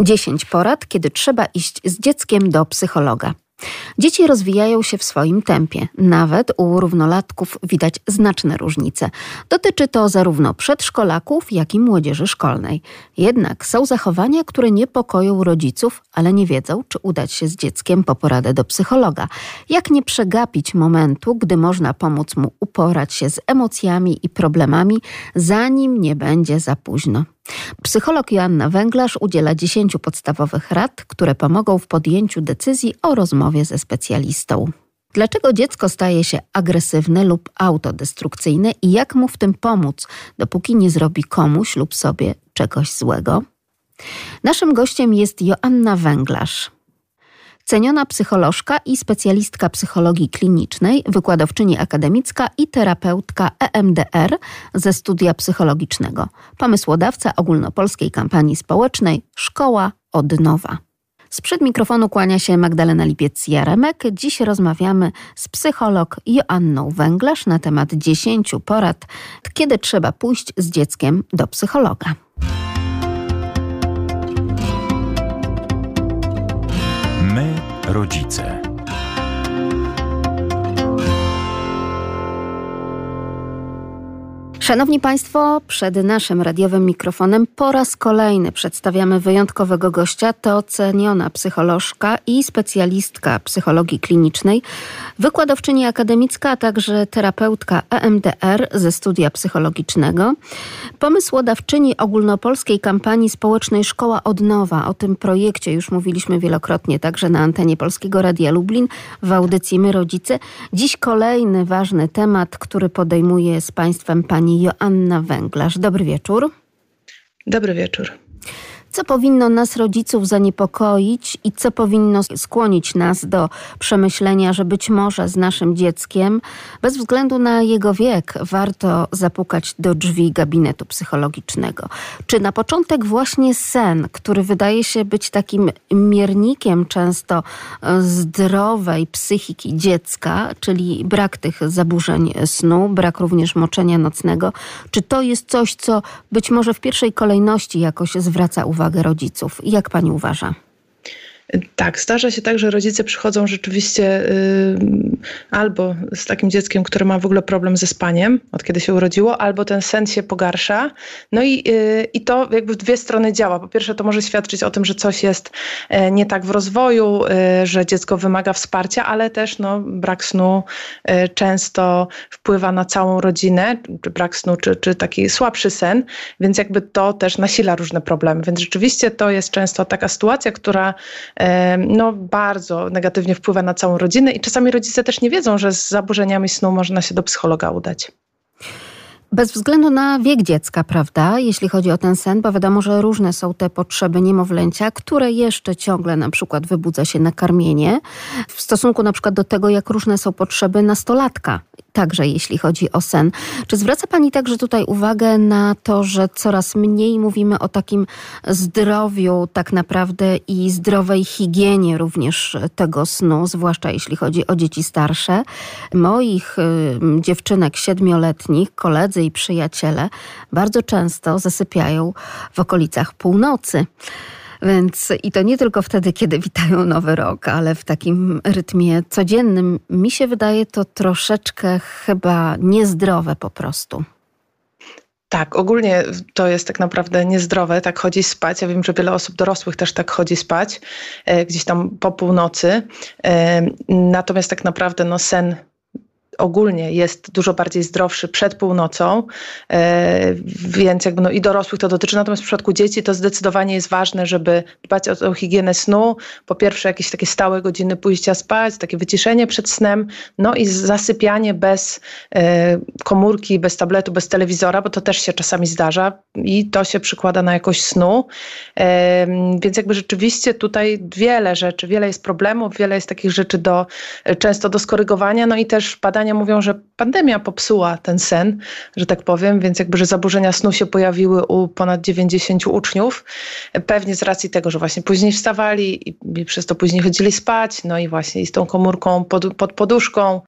10 porad, kiedy trzeba iść z dzieckiem do psychologa. Dzieci rozwijają się w swoim tempie. Nawet u równolatków widać znaczne różnice. Dotyczy to zarówno przedszkolaków, jak i młodzieży szkolnej. Jednak są zachowania, które niepokoją rodziców, ale nie wiedzą, czy udać się z dzieckiem po poradę do psychologa. Jak nie przegapić momentu, gdy można pomóc mu uporać się z emocjami i problemami, zanim nie będzie za późno. Psycholog Joanna Węglarz udziela 10 podstawowych rad, które pomogą w podjęciu decyzji o rozmowie ze specjalistą. Dlaczego dziecko staje się agresywne lub autodestrukcyjne i jak mu w tym pomóc, dopóki nie zrobi komuś lub sobie czegoś złego? Naszym gościem jest Joanna Węglarz. Ceniona psycholożka i specjalistka psychologii klinicznej, wykładowczyni akademicka i terapeutka EMDR ze studia psychologicznego. Pomysłodawca ogólnopolskiej kampanii społecznej Szkoła od nowa. Sprzed mikrofonu kłania się Magdalena Lipiec-Jaremek. Dziś rozmawiamy z psycholog Joanną Węglarz na temat 10 porad, kiedy trzeba pójść z dzieckiem do psychologa. My, rodzice. Szanowni Państwo, przed naszym radiowym mikrofonem po raz kolejny przedstawiamy wyjątkowego gościa. To ceniona psycholożka i specjalistka psychologii klinicznej, wykładowczyni akademicka, a także terapeutka EMDR ze studia psychologicznego, pomysłodawczyni ogólnopolskiej kampanii społecznej Szkoła od nowa. O tym projekcie już mówiliśmy wielokrotnie, także na antenie Polskiego Radia Lublin w audycji My rodzice. Dziś kolejny ważny temat, który podejmuje z Państwem pani Joanna Węglarz. Dobry wieczór. Dobry wieczór. Co powinno nas, rodziców, zaniepokoić i co powinno skłonić nas do przemyślenia, że być może z naszym dzieckiem, bez względu na jego wiek, warto zapukać do drzwi gabinetu psychologicznego? Czy na początek właśnie sen, który wydaje się być takim miernikiem często zdrowej psychiki dziecka, czyli brak tych zaburzeń snu, brak również moczenia nocnego, czy to jest coś, co być może w pierwszej kolejności jakoś zwraca uwagę rodziców? Jak pani uważa? Tak, zdarza się tak, że rodzice przychodzą rzeczywiście albo z takim dzieckiem, które ma w ogóle problem ze spaniem, od kiedy się urodziło, albo ten sen się pogarsza. No i to jakby w dwie strony działa. Po pierwsze, to może świadczyć o tym, że coś jest nie tak w rozwoju, że dziecko wymaga wsparcia, ale też brak snu często wpływa na całą rodzinę, czy brak snu, czy taki słabszy sen, więc jakby to też nasila różne problemy. Więc rzeczywiście to jest często taka sytuacja, która bardzo negatywnie wpływa na całą rodzinę i czasami rodzice też nie wiedzą, że z zaburzeniami snu można się do psychologa udać. Bez względu na wiek dziecka, prawda, jeśli chodzi o ten sen, bo wiadomo, że różne są te potrzeby niemowlęcia, które jeszcze ciągle na przykład wybudza się na karmienie, w stosunku na przykład do tego, jak różne są potrzeby nastolatka, także jeśli chodzi o sen. Czy zwraca pani także tutaj uwagę na to, że coraz mniej mówimy o takim zdrowiu tak naprawdę i zdrowej higienie również tego snu, zwłaszcza jeśli chodzi o dzieci starsze? Moich dziewczynek 7-letnich, koledzy i przyjaciele bardzo często zasypiają w okolicach północy. Więc i to nie tylko wtedy, kiedy witają Nowy Rok, ale w takim rytmie codziennym. Mi się wydaje to troszeczkę chyba niezdrowe po prostu. Tak, ogólnie to jest tak naprawdę niezdrowe, tak chodzić spać. Ja wiem, że wiele osób dorosłych też tak chodzi spać, gdzieś tam po północy. Natomiast tak naprawdę sen ogólnie jest dużo bardziej zdrowszy przed północą, więc jakby i dorosłych to dotyczy, natomiast w przypadku dzieci to zdecydowanie jest ważne, żeby dbać o tą higienę snu. Po pierwsze jakieś takie stałe godziny pójścia spać, takie wyciszenie przed snem, i zasypianie bez komórki, bez tabletu, bez telewizora, bo to też się czasami zdarza i to się przykłada na jakość snu. Więc jakby rzeczywiście tutaj wiele rzeczy, wiele jest problemów, wiele jest takich rzeczy często do skorygowania, i też badania mówią, że pandemia popsuła ten sen, że tak powiem, więc jakby, że zaburzenia snu się pojawiły u ponad 90 uczniów, pewnie z racji tego, że właśnie później wstawali i przez to później chodzili spać, i właśnie z tą komórką pod poduszką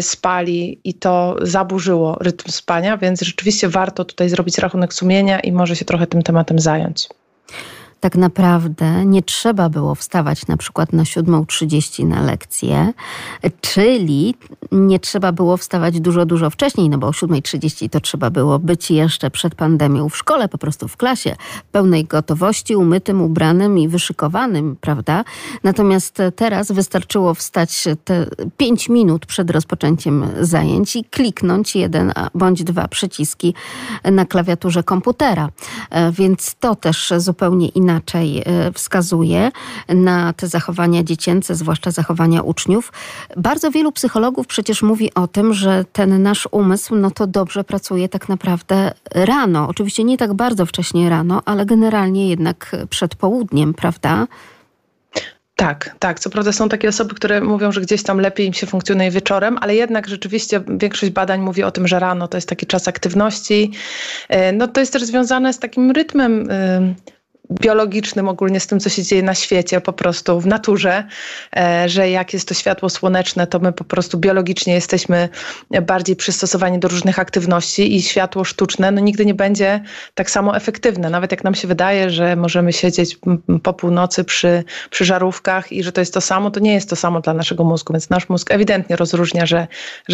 spali i to zaburzyło rytm spania, więc rzeczywiście warto tutaj zrobić rachunek sumienia i może się trochę tym tematem zająć. tak naprawdę nie trzeba było wstawać na przykład na 7:30 na lekcję, czyli nie trzeba było wstawać dużo wcześniej, no bo o 7:30 to trzeba było być jeszcze przed pandemią w szkole, po prostu w klasie, pełnej gotowości, umytym, ubranym i wyszykowanym, prawda? Natomiast teraz wystarczyło wstać te 5 minut przed rozpoczęciem zajęć i kliknąć jeden bądź dwa przyciski na klawiaturze komputera. Więc to też zupełnie inaczej wskazuje na te zachowania dziecięce, zwłaszcza zachowania uczniów. Bardzo wielu psychologów przecież mówi o tym, że ten nasz umysł, no to dobrze pracuje tak naprawdę rano. Oczywiście nie tak bardzo wcześnie rano, ale generalnie jednak przed południem, prawda? Tak. Co prawda są takie osoby, które mówią, że gdzieś tam lepiej im się funkcjonuje wieczorem, ale jednak rzeczywiście większość badań mówi o tym, że rano to jest taki czas aktywności. No to jest też związane z takim rytmem biologicznym ogólnie, z tym, co się dzieje na świecie, po prostu w naturze, że jak jest to światło słoneczne, to my po prostu biologicznie jesteśmy bardziej przystosowani do różnych aktywności i światło sztuczne no, nigdy nie będzie tak samo efektywne. Nawet jak nam się wydaje, że możemy siedzieć po północy przy żarówkach i że to jest to samo, to nie jest to samo dla naszego mózgu, więc nasz mózg ewidentnie rozróżnia, że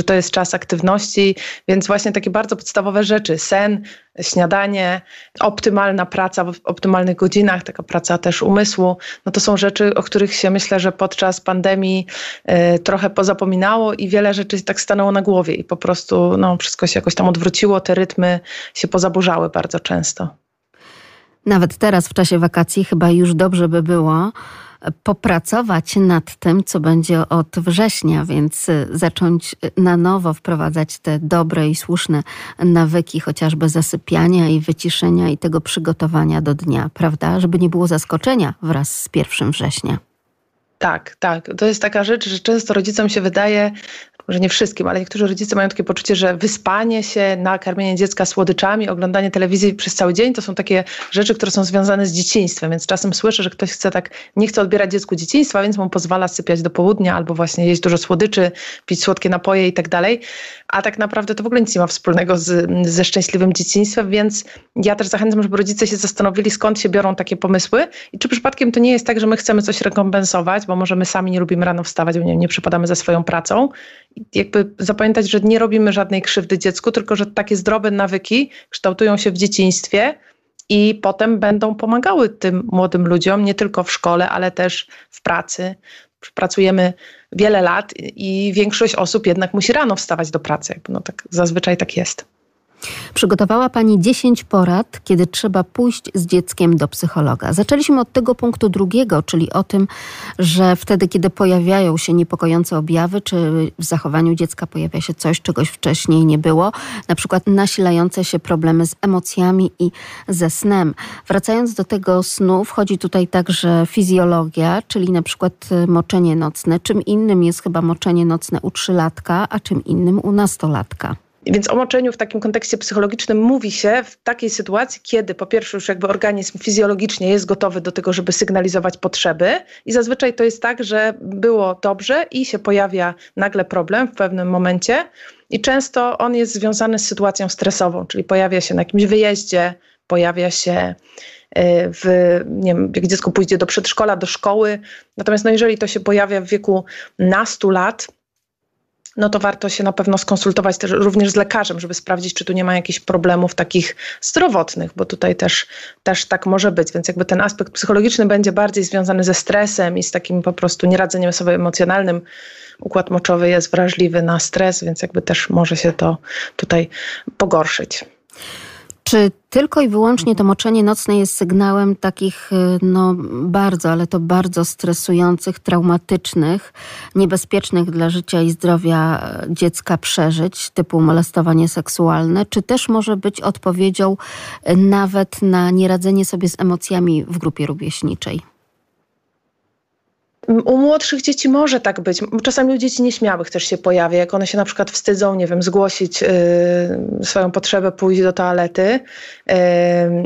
to jest czas aktywności, więc właśnie takie bardzo podstawowe rzeczy, sen, śniadanie, optymalna praca w optymalnych godzinach, taka praca też umysłu, no to są rzeczy, o których się myślę, że podczas pandemii trochę pozapominało i wiele rzeczy tak stanęło na głowie i po prostu no, wszystko się jakoś tam odwróciło, te rytmy się pozaburzały bardzo często. Nawet teraz w czasie wakacji chyba już dobrze by było popracować nad tym, co będzie od września, więc zacząć na nowo wprowadzać te dobre i słuszne nawyki, chociażby zasypiania i wyciszenia i tego przygotowania do dnia, prawda? Żeby nie było zaskoczenia wraz z 1 września. Tak. To jest taka rzecz, że często rodzicom się wydaje, może nie wszystkim, ale niektórzy rodzice mają takie poczucie, że wyspanie się, nakarmienie dziecka słodyczami, oglądanie telewizji przez cały dzień to są takie rzeczy, które są związane z dzieciństwem, więc czasem słyszę, że ktoś nie chce odbierać dziecku dzieciństwa, więc mu pozwala sypiać do południa albo właśnie jeść dużo słodyczy, pić słodkie napoje i tak dalej, a tak naprawdę to w ogóle nic nie ma wspólnego ze szczęśliwym dzieciństwem, więc ja też zachęcam, żeby rodzice się zastanowili, skąd się biorą takie pomysły i czy przypadkiem to nie jest tak, że my chcemy coś rekompensować, bo może my sami nie lubimy rano wstawać, bo nie przypadamy za swoją pracą. Jakby zapamiętać, że nie robimy żadnej krzywdy dziecku, tylko że takie zdrowe nawyki kształtują się w dzieciństwie i potem będą pomagały tym młodym ludziom, nie tylko w szkole, ale też w pracy. Pracujemy wiele lat i większość osób jednak musi rano wstawać do pracy. No tak, zazwyczaj tak jest. Przygotowała Pani 10 porad, kiedy trzeba pójść z dzieckiem do psychologa. Zaczęliśmy od tego punktu drugiego, czyli o tym, że wtedy, kiedy pojawiają się niepokojące objawy, czy w zachowaniu dziecka pojawia się coś, czegoś wcześniej nie było, na przykład nasilające się problemy z emocjami i ze snem. Wracając do tego snu, wchodzi tutaj także fizjologia, czyli na przykład moczenie nocne. Czym innym jest chyba moczenie nocne u 3-latka, a czym innym u nastolatka. Więc o moczeniu w takim kontekście psychologicznym mówi się w takiej sytuacji, kiedy po pierwsze już jakby organizm fizjologicznie jest gotowy do tego, żeby sygnalizować potrzeby i zazwyczaj to jest tak, że było dobrze i się pojawia nagle problem w pewnym momencie i często on jest związany z sytuacją stresową, czyli pojawia się na jakimś wyjeździe, pojawia się nie wiem, jak dziecko pójdzie do przedszkola, do szkoły, natomiast no jeżeli to się pojawia w wieku nastu lat, no to warto się na pewno skonsultować też również z lekarzem, żeby sprawdzić, czy tu nie ma jakichś problemów takich zdrowotnych, bo tutaj też tak może być. Więc jakby ten aspekt psychologiczny będzie bardziej związany ze stresem i z takim po prostu nieradzeniem sobie emocjonalnym. Układ moczowy jest wrażliwy na stres, więc jakby też może się to tutaj pogorszyć. Czy tylko i wyłącznie to moczenie nocne jest sygnałem takich no bardzo, ale to bardzo stresujących, traumatycznych, niebezpiecznych dla życia i zdrowia dziecka przeżyć, typu molestowanie seksualne, czy też może być odpowiedzią nawet na nieradzenie sobie z emocjami w grupie rówieśniczej? U młodszych dzieci może tak być. Czasami u dzieci nieśmiałych też się pojawia, jak one się na przykład wstydzą, nie wiem, zgłosić swoją potrzebę, pójść do toalety,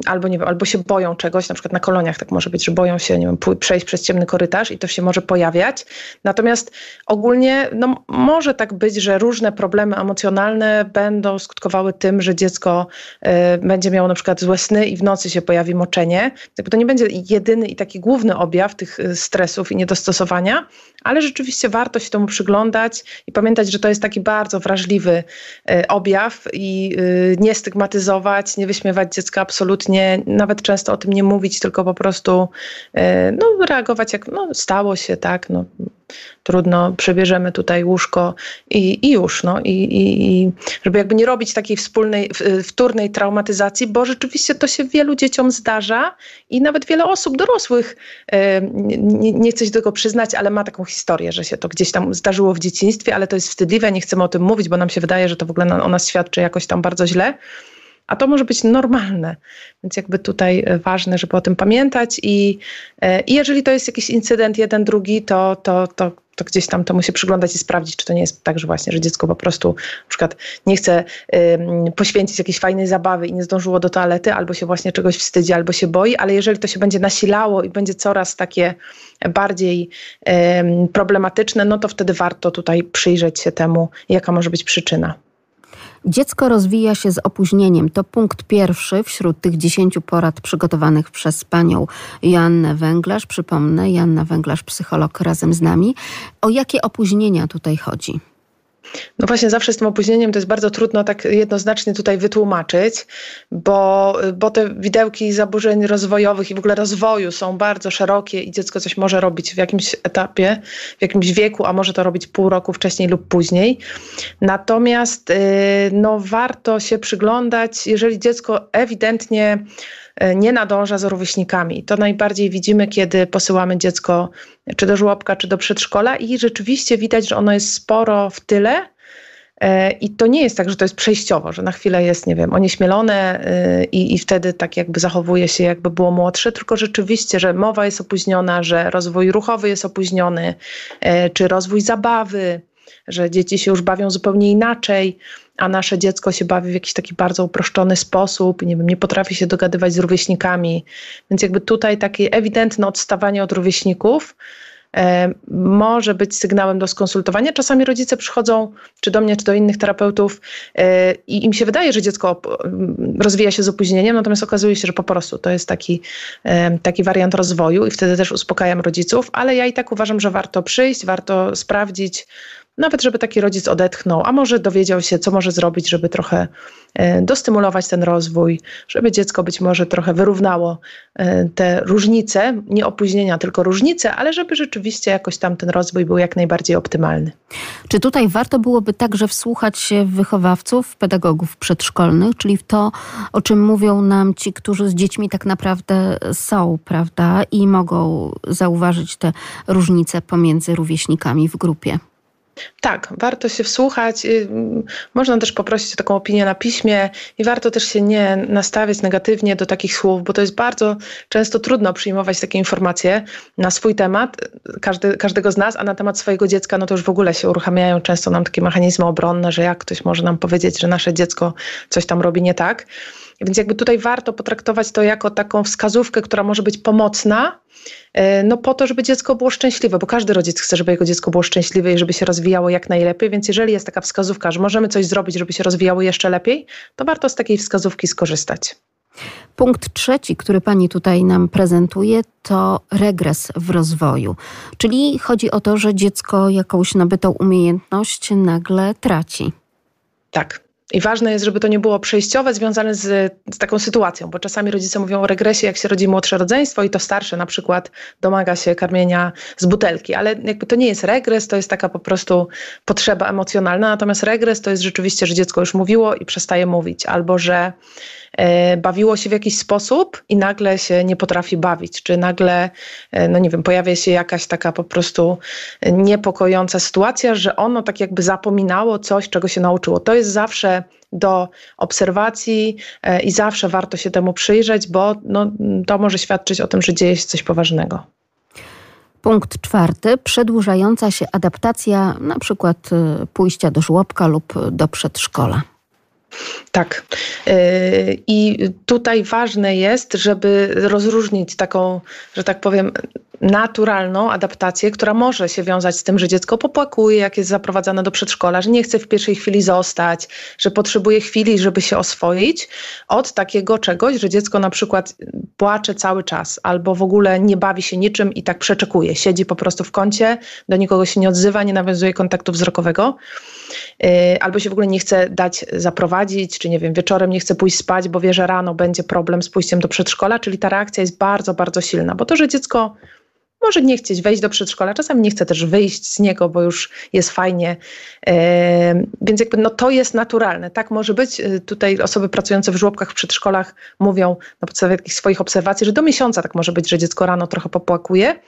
albo nie wiem, albo się boją czegoś, na przykład na koloniach tak może być, że boją się, nie wiem, przejść przez ciemny korytarz i to się może pojawiać. Natomiast ogólnie no, może tak być, że różne problemy emocjonalne będą skutkowały tym, że dziecko będzie miało na przykład złe sny i w nocy się pojawi moczenie. To nie będzie jedyny i taki główny objaw tych stresów i niedostosowania, ale rzeczywiście warto się temu przyglądać i pamiętać, że to jest taki bardzo wrażliwy objaw i nie stygmatyzować, nie wyśmiewać dziecka absolutnie, nawet często o tym nie mówić, tylko po prostu no, reagować jak no, stało się, tak, no, trudno, przebierzemy tutaj łóżko i już, no, i żeby jakby nie robić takiej wspólnej, wtórnej traumatyzacji, bo rzeczywiście to się wielu dzieciom zdarza i nawet wiele osób dorosłych nie chce się tego przyznać, ale ma taką historię, że się to gdzieś tam zdarzyło w dzieciństwie, ale to jest wstydliwe, nie chcemy o tym mówić, bo nam się wydaje, że to w ogóle o nas świadczy jakoś tam bardzo źle, a to może być normalne, więc jakby tutaj ważne, żeby o tym pamiętać i jeżeli to jest jakiś incydent jeden, drugi, to gdzieś tam temu się przyglądać i sprawdzić, czy to nie jest tak, że właśnie, że dziecko po prostu na przykład nie chce poświęcić jakiejś fajnej zabawy i nie zdążyło do toalety, albo się właśnie czegoś wstydzi, albo się boi, ale jeżeli to się będzie nasilało i będzie coraz takie bardziej problematyczne, no to wtedy warto tutaj przyjrzeć się temu, jaka może być przyczyna. Dziecko rozwija się z opóźnieniem. To punkt pierwszy wśród tych 10 porad przygotowanych przez panią Joannę Węglarz. Przypomnę, Joanna Węglarz, psycholog, razem z nami. O jakie opóźnienia tutaj chodzi? No właśnie zawsze z tym opóźnieniem to jest bardzo trudno tak jednoznacznie tutaj wytłumaczyć, bo te widełki zaburzeń rozwojowych i w ogóle rozwoju są bardzo szerokie i dziecko coś może robić w jakimś etapie, w jakimś wieku, a może to robić pół roku wcześniej lub później. Natomiast no, warto się przyglądać, jeżeli dziecko ewidentnie nie nadąża za rówieśnikami. To najbardziej widzimy, kiedy posyłamy dziecko czy do żłobka, czy do przedszkola i rzeczywiście widać, że ono jest sporo w tyle i to nie jest tak, że to jest przejściowo, że na chwilę jest, nie wiem, onieśmielone i wtedy tak jakby zachowuje się, jakby było młodsze, tylko rzeczywiście, że mowa jest opóźniona, że rozwój ruchowy jest opóźniony, czy rozwój zabawy, że dzieci się już bawią zupełnie inaczej, a nasze dziecko się bawi w jakiś taki bardzo uproszczony sposób, nie wiem, nie potrafi się dogadywać z rówieśnikami. Więc jakby tutaj takie ewidentne odstawanie od rówieśników może być sygnałem do skonsultowania. Czasami rodzice przychodzą, czy do mnie, czy do innych terapeutów i im się wydaje, że dziecko rozwija się z opóźnieniem, natomiast okazuje się, że po prostu to jest taki wariant rozwoju i wtedy też uspokajam rodziców, ale ja i tak uważam, że warto przyjść, warto sprawdzić, nawet żeby taki rodzic odetchnął, a może dowiedział się, co może zrobić, żeby trochę dostymulować ten rozwój, żeby dziecko być może trochę wyrównało te różnice, nie opóźnienia, tylko różnice, ale żeby rzeczywiście jakoś tam ten rozwój był jak najbardziej optymalny. Czy tutaj warto byłoby także wsłuchać się w wychowawców, pedagogów przedszkolnych, czyli w to, o czym mówią nam ci, którzy z dziećmi tak naprawdę są, prawda, i mogą zauważyć te różnice pomiędzy rówieśnikami w grupie? Tak, warto się wsłuchać, można też poprosić o taką opinię na piśmie i warto też się nie nastawiać negatywnie do takich słów, bo to jest bardzo często trudno przyjmować takie informacje na swój temat, każdego z nas, a na temat swojego dziecka, no to już w ogóle się uruchamiają często nam takie mechanizmy obronne, że jak ktoś może nam powiedzieć, że nasze dziecko coś tam robi nie tak. Więc jakby tutaj warto potraktować to jako taką wskazówkę, która może być pomocna, no po to, żeby dziecko było szczęśliwe, bo każdy rodzic chce, żeby jego dziecko było szczęśliwe i żeby się rozwijało jak najlepiej, więc jeżeli jest taka wskazówka, że możemy coś zrobić, żeby się rozwijało jeszcze lepiej, to warto z takiej wskazówki skorzystać. Punkt trzeci, który pani tutaj nam prezentuje, to regres w rozwoju. Czyli chodzi o to, że dziecko jakąś nabytą umiejętność nagle traci. Tak. I ważne jest, żeby to nie było przejściowe, związane z taką sytuacją, bo czasami rodzice mówią o regresie, jak się rodzi młodsze rodzeństwo i to starsze na przykład domaga się karmienia z butelki, ale jakby to nie jest regres, to jest taka po prostu potrzeba emocjonalna, natomiast regres to jest rzeczywiście, że dziecko już mówiło i przestaje mówić, albo że bawiło się w jakiś sposób i nagle się nie potrafi bawić, czy nagle, no nie wiem, pojawia się jakaś taka po prostu niepokojąca sytuacja, że ono tak jakby zapominało coś, czego się nauczyło. To jest zawsze do obserwacji i zawsze warto się temu przyjrzeć, bo no, to może świadczyć o tym, że dzieje się coś poważnego. Punkt 4. Przedłużająca się adaptacja, na przykład pójścia do żłobka lub do przedszkola. Tak. I tutaj ważne jest, żeby rozróżnić taką, że tak powiem, naturalną adaptację, która może się wiązać z tym, że dziecko popłakuje, jak jest zaprowadzane do przedszkola, że nie chce w pierwszej chwili zostać, że potrzebuje chwili, żeby się oswoić, od takiego czegoś, że dziecko na przykład płacze cały czas albo w ogóle nie bawi się niczym i tak przeczekuje, siedzi po prostu w kącie, do nikogo się nie odzywa, nie nawiązuje kontaktu wzrokowego, albo się w ogóle nie chce dać zaprowadzić, czy nie wiem, wieczorem nie chce pójść spać, bo wie, że rano będzie problem z pójściem do przedszkola, czyli ta reakcja jest bardzo, bardzo silna, bo to, że dziecko może nie chcieć wejść do przedszkola, czasami nie chce też wyjść z niego, bo już jest fajnie. Więc jakby no to jest naturalne. Tak może być. Tutaj osoby pracujące w żłobkach, w przedszkolach mówią na podstawie jakichś swoich obserwacji, że do miesiąca tak może być, że dziecko rano trochę popłakuje.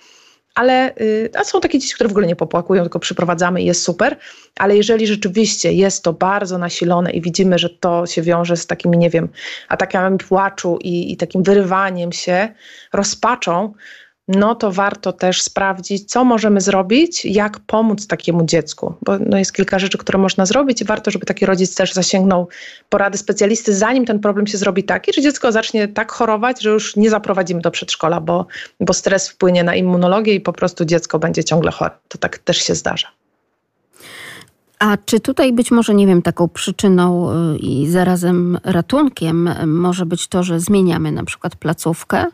Ale a są takie dzieci, które w ogóle nie popłakują, tylko przyprowadzamy i jest super. Ale jeżeli rzeczywiście jest to bardzo nasilone i widzimy, że to się wiąże z takimi, nie wiem, atakami płaczu i takim wyrywaniem się, rozpaczą, no to warto też sprawdzić, co możemy zrobić, jak pomóc takiemu dziecku. Bo no jest kilka rzeczy, które można zrobić i warto, żeby taki rodzic też zasięgnął porady specjalisty, zanim ten problem się zrobi taki, że dziecko zacznie tak chorować, że już nie zaprowadzimy do przedszkola, bo stres wpłynie na immunologię i po prostu dziecko będzie ciągle chore. To tak też się zdarza. A czy tutaj być może, nie wiem, taką przyczyną i zarazem ratunkiem może być to, że zmieniamy na przykład placówkę?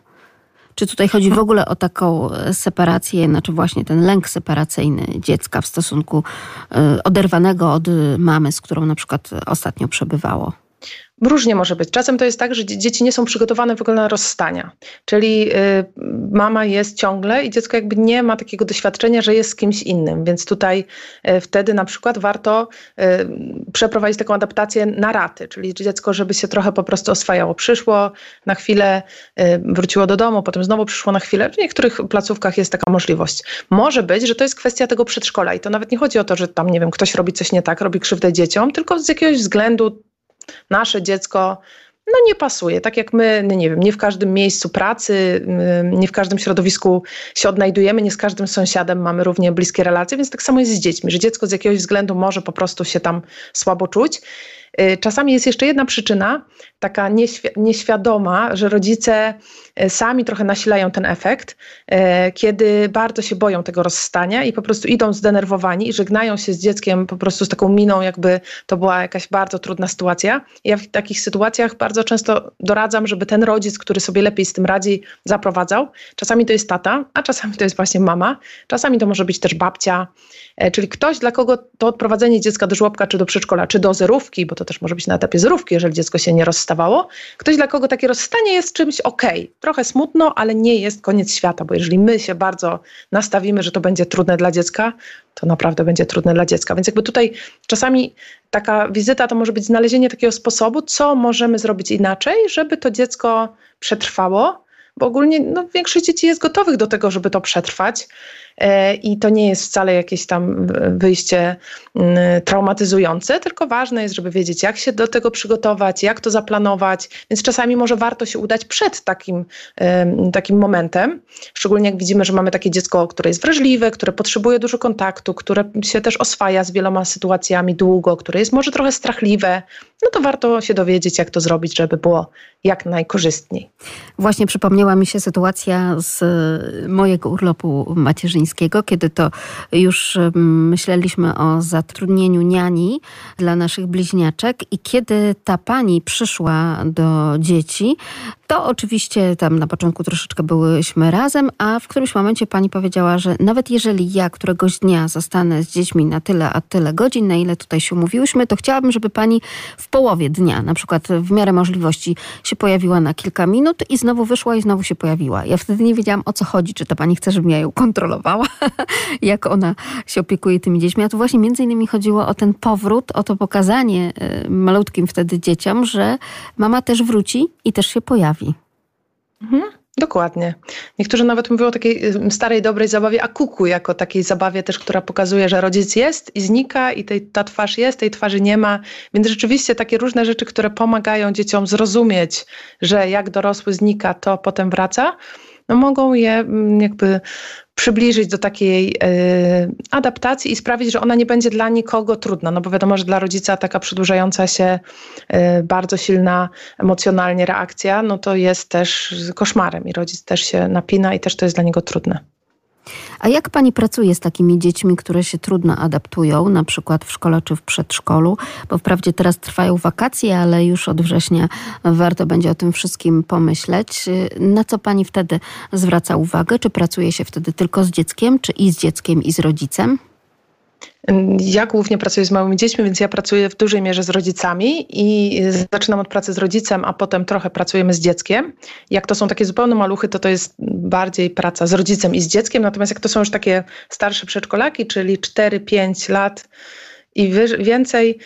Czy tutaj chodzi w ogóle o taką separację, znaczy właśnie ten lęk separacyjny dziecka w stosunku oderwanego od mamy, z którą na przykład ostatnio przebywało? Różnie może być. Czasem to jest tak, że dzieci nie są przygotowane w ogóle na rozstania. Czyli mama jest ciągle i dziecko jakby nie ma takiego doświadczenia, że jest z kimś innym. Więc tutaj wtedy na przykład warto przeprowadzić taką adaptację na raty. Czyli dziecko, żeby się trochę po prostu oswajało. Przyszło na chwilę, wróciło do domu, potem znowu przyszło na chwilę. W niektórych placówkach jest taka możliwość. Może być, że to jest kwestia tego przedszkola. I to nawet nie chodzi o to, że tam, nie wiem, ktoś robi coś nie tak, robi krzywdę dzieciom, tylko z jakiegoś względu nasze dziecko no nie pasuje, tak jak my, nie wiem, nie w każdym miejscu pracy, nie w każdym środowisku się odnajdujemy, nie z każdym sąsiadem mamy równie bliskie relacje, więc tak samo jest z dziećmi, że dziecko z jakiegoś względu może po prostu się tam słabo czuć. Czasami jest jeszcze jedna przyczyna, taka nieświadoma, że rodzice sami trochę nasilają ten efekt, kiedy bardzo się boją tego rozstania i po prostu idą zdenerwowani i żegnają się z dzieckiem po prostu z taką miną, jakby to była jakaś bardzo trudna sytuacja. Ja w takich sytuacjach bardzo często doradzam, żeby ten rodzic, który sobie lepiej z tym radzi, zaprowadzał. Czasami to jest tata, a czasami to jest właśnie mama, czasami to może być też babcia, czyli ktoś, dla kogo to odprowadzenie dziecka do żłobka, czy do przedszkola, czy do zerówki, bo to też może być na etapie zerówki, jeżeli dziecko się nie rozstawało. Ktoś, dla kogo takie rozstanie jest czymś okej. Trochę smutno, ale nie jest koniec świata, bo jeżeli my się bardzo nastawimy, że to będzie trudne dla dziecka, to naprawdę będzie trudne dla dziecka. Więc jakby tutaj czasami taka wizyta to może być znalezienie takiego sposobu, co możemy zrobić inaczej, żeby to dziecko przetrwało, bo ogólnie no, większość dzieci jest gotowych do tego, żeby to przetrwać i to nie jest wcale jakieś tam wyjście traumatyzujące, tylko ważne jest, żeby wiedzieć, jak się do tego przygotować, jak to zaplanować, więc czasami może warto się udać przed takim momentem, szczególnie jak widzimy, że mamy takie dziecko, które jest wrażliwe, które potrzebuje dużo kontaktu, które się też oswaja z wieloma sytuacjami długo, które jest może trochę strachliwe, no to warto się dowiedzieć, jak to zrobić, żeby było jak najkorzystniej. Właśnie przypomniała mi się sytuacja z mojego urlopu macierzyńskiego, kiedy to już myśleliśmy o zatrudnieniu niani dla naszych bliźniaczek i kiedy ta pani przyszła do dzieci, to oczywiście tam na początku troszeczkę byłyśmy razem, a w którymś momencie pani powiedziała, że nawet jeżeli ja któregoś dnia zostanę z dziećmi na tyle, a tyle godzin, na ile tutaj się umówiłyśmy, to chciałabym, żeby pani w połowie dnia, na przykład w miarę możliwości, się pojawiła na kilka minut i znowu wyszła i znowu się pojawiła. Ja wtedy nie wiedziałam, o co chodzi, czy ta pani chce, żebym ja ją kontrolowała, jak ona się opiekuje tymi dziećmi. A tu właśnie między innymi chodziło o ten powrót, o to pokazanie malutkim wtedy dzieciom, że mama też wróci i też się pojawi. Mhm. Dokładnie. Niektórzy nawet mówią o takiej starej, dobrej zabawie akuku, jako takiej zabawie też, która pokazuje, że rodzic jest i znika i ta twarz jest, tej twarzy nie ma. Więc rzeczywiście takie różne rzeczy, które pomagają dzieciom zrozumieć, że jak dorosły znika, to potem wraca. no mogą je jakby przybliżyć do takiej adaptacji i sprawić, że ona nie będzie dla nikogo trudna, no bo wiadomo, że dla rodzica taka przedłużająca się bardzo silna emocjonalnie reakcja, no to jest też koszmarem i rodzic też się napina i też to jest dla niego trudne. A jak pani pracuje z takimi dziećmi, które się trudno adaptują, na przykład w szkole czy w przedszkolu? Bo wprawdzie teraz trwają wakacje, ale już od września warto będzie o tym wszystkim pomyśleć. Na co pani wtedy zwraca uwagę? Czy pracuje się wtedy tylko z dzieckiem, czy i z dzieckiem, i z rodzicem? Ja głównie pracuję z małymi dziećmi, więc ja pracuję w dużej mierze z rodzicami i zaczynam od pracy z rodzicem, a potem trochę pracujemy z dzieckiem. Jak to są takie zupełne maluchy, to jest bardziej praca z rodzicem i z dzieckiem, natomiast jak to są już takie starsze przedszkolaki, czyli 4-5 lat i więcej,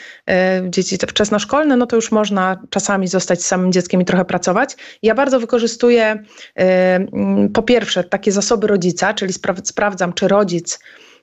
dzieci wczesnoszkolne, no to już można czasami zostać z samym dzieckiem i trochę pracować. Ja bardzo wykorzystuję po pierwsze takie zasoby rodzica, czyli sprawdzam, czy rodzic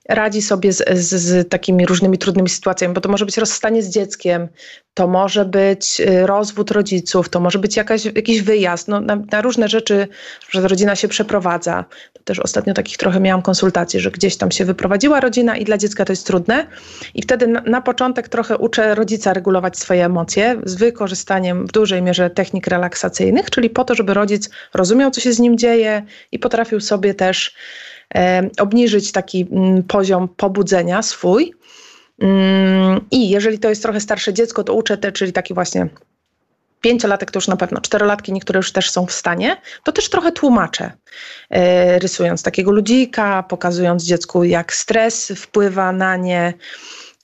radzi sobie z takimi różnymi trudnymi sytuacjami, bo to może być rozstanie z dzieckiem, to może być rozwód rodziców, to może być jakiś wyjazd, no, na różne rzeczy, że rodzina się przeprowadza. To też ostatnio takich trochę miałam konsultacji, że gdzieś tam się wyprowadziła rodzina i dla dziecka to jest trudne. I wtedy na początek trochę uczę rodzica regulować swoje emocje z wykorzystaniem w dużej mierze technik relaksacyjnych, czyli po to, żeby rodzic rozumiał, co się z nim dzieje i potrafił sobie też obniżyć taki poziom pobudzenia swój. I jeżeli to jest trochę starsze dziecko, to uczę te, czyli taki właśnie 5-latek to już na pewno, 4-latki niektóre już też są w stanie, to też trochę tłumaczę, rysując takiego ludzika, pokazując dziecku, jak stres wpływa na nie.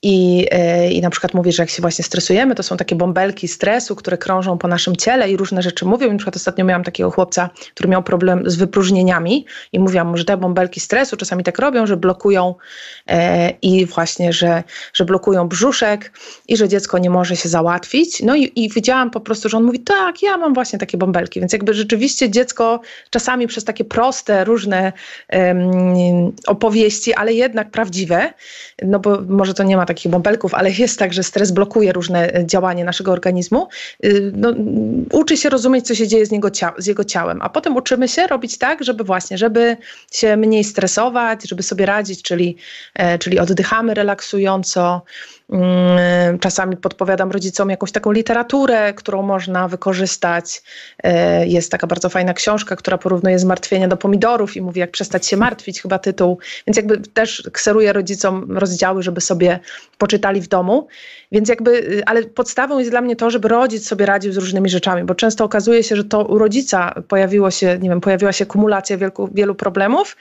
I na przykład mówię, że jak się właśnie stresujemy, to są takie bąbelki stresu, które krążą po naszym ciele i różne rzeczy mówią. I na przykład ostatnio miałam takiego chłopca, który miał problem z wypróżnieniami i mówiłam mu, że te bąbelki stresu czasami tak robią, że blokują i właśnie, że blokują brzuszek i że dziecko nie może się załatwić. No i widziałam po prostu, że on mówi, tak, ja mam właśnie takie bąbelki. Więc jakby rzeczywiście dziecko czasami przez takie proste, różne opowieści, ale jednak prawdziwe, no bo może to nie ma takich bąbelków, ale jest tak, że stres blokuje różne działanie naszego organizmu, no, uczy się rozumieć, co się dzieje z jego ciałem, a potem uczymy się robić tak, żeby się mniej stresować, żeby sobie radzić, czyli oddychamy relaksująco. Czasami podpowiadam rodzicom jakąś taką literaturę, którą można wykorzystać. Jest taka bardzo fajna książka, która porównuje zmartwienie do pomidorów i mówi, jak przestać się martwić, chyba tytuł. Więc jakby też kseruję rodzicom rozdziały, żeby sobie poczytali w domu. Więc jakby, ale podstawą jest dla mnie to, żeby rodzic sobie radził z różnymi rzeczami, bo często okazuje się, że to u rodzica pojawiła się kumulacja wielu problemów.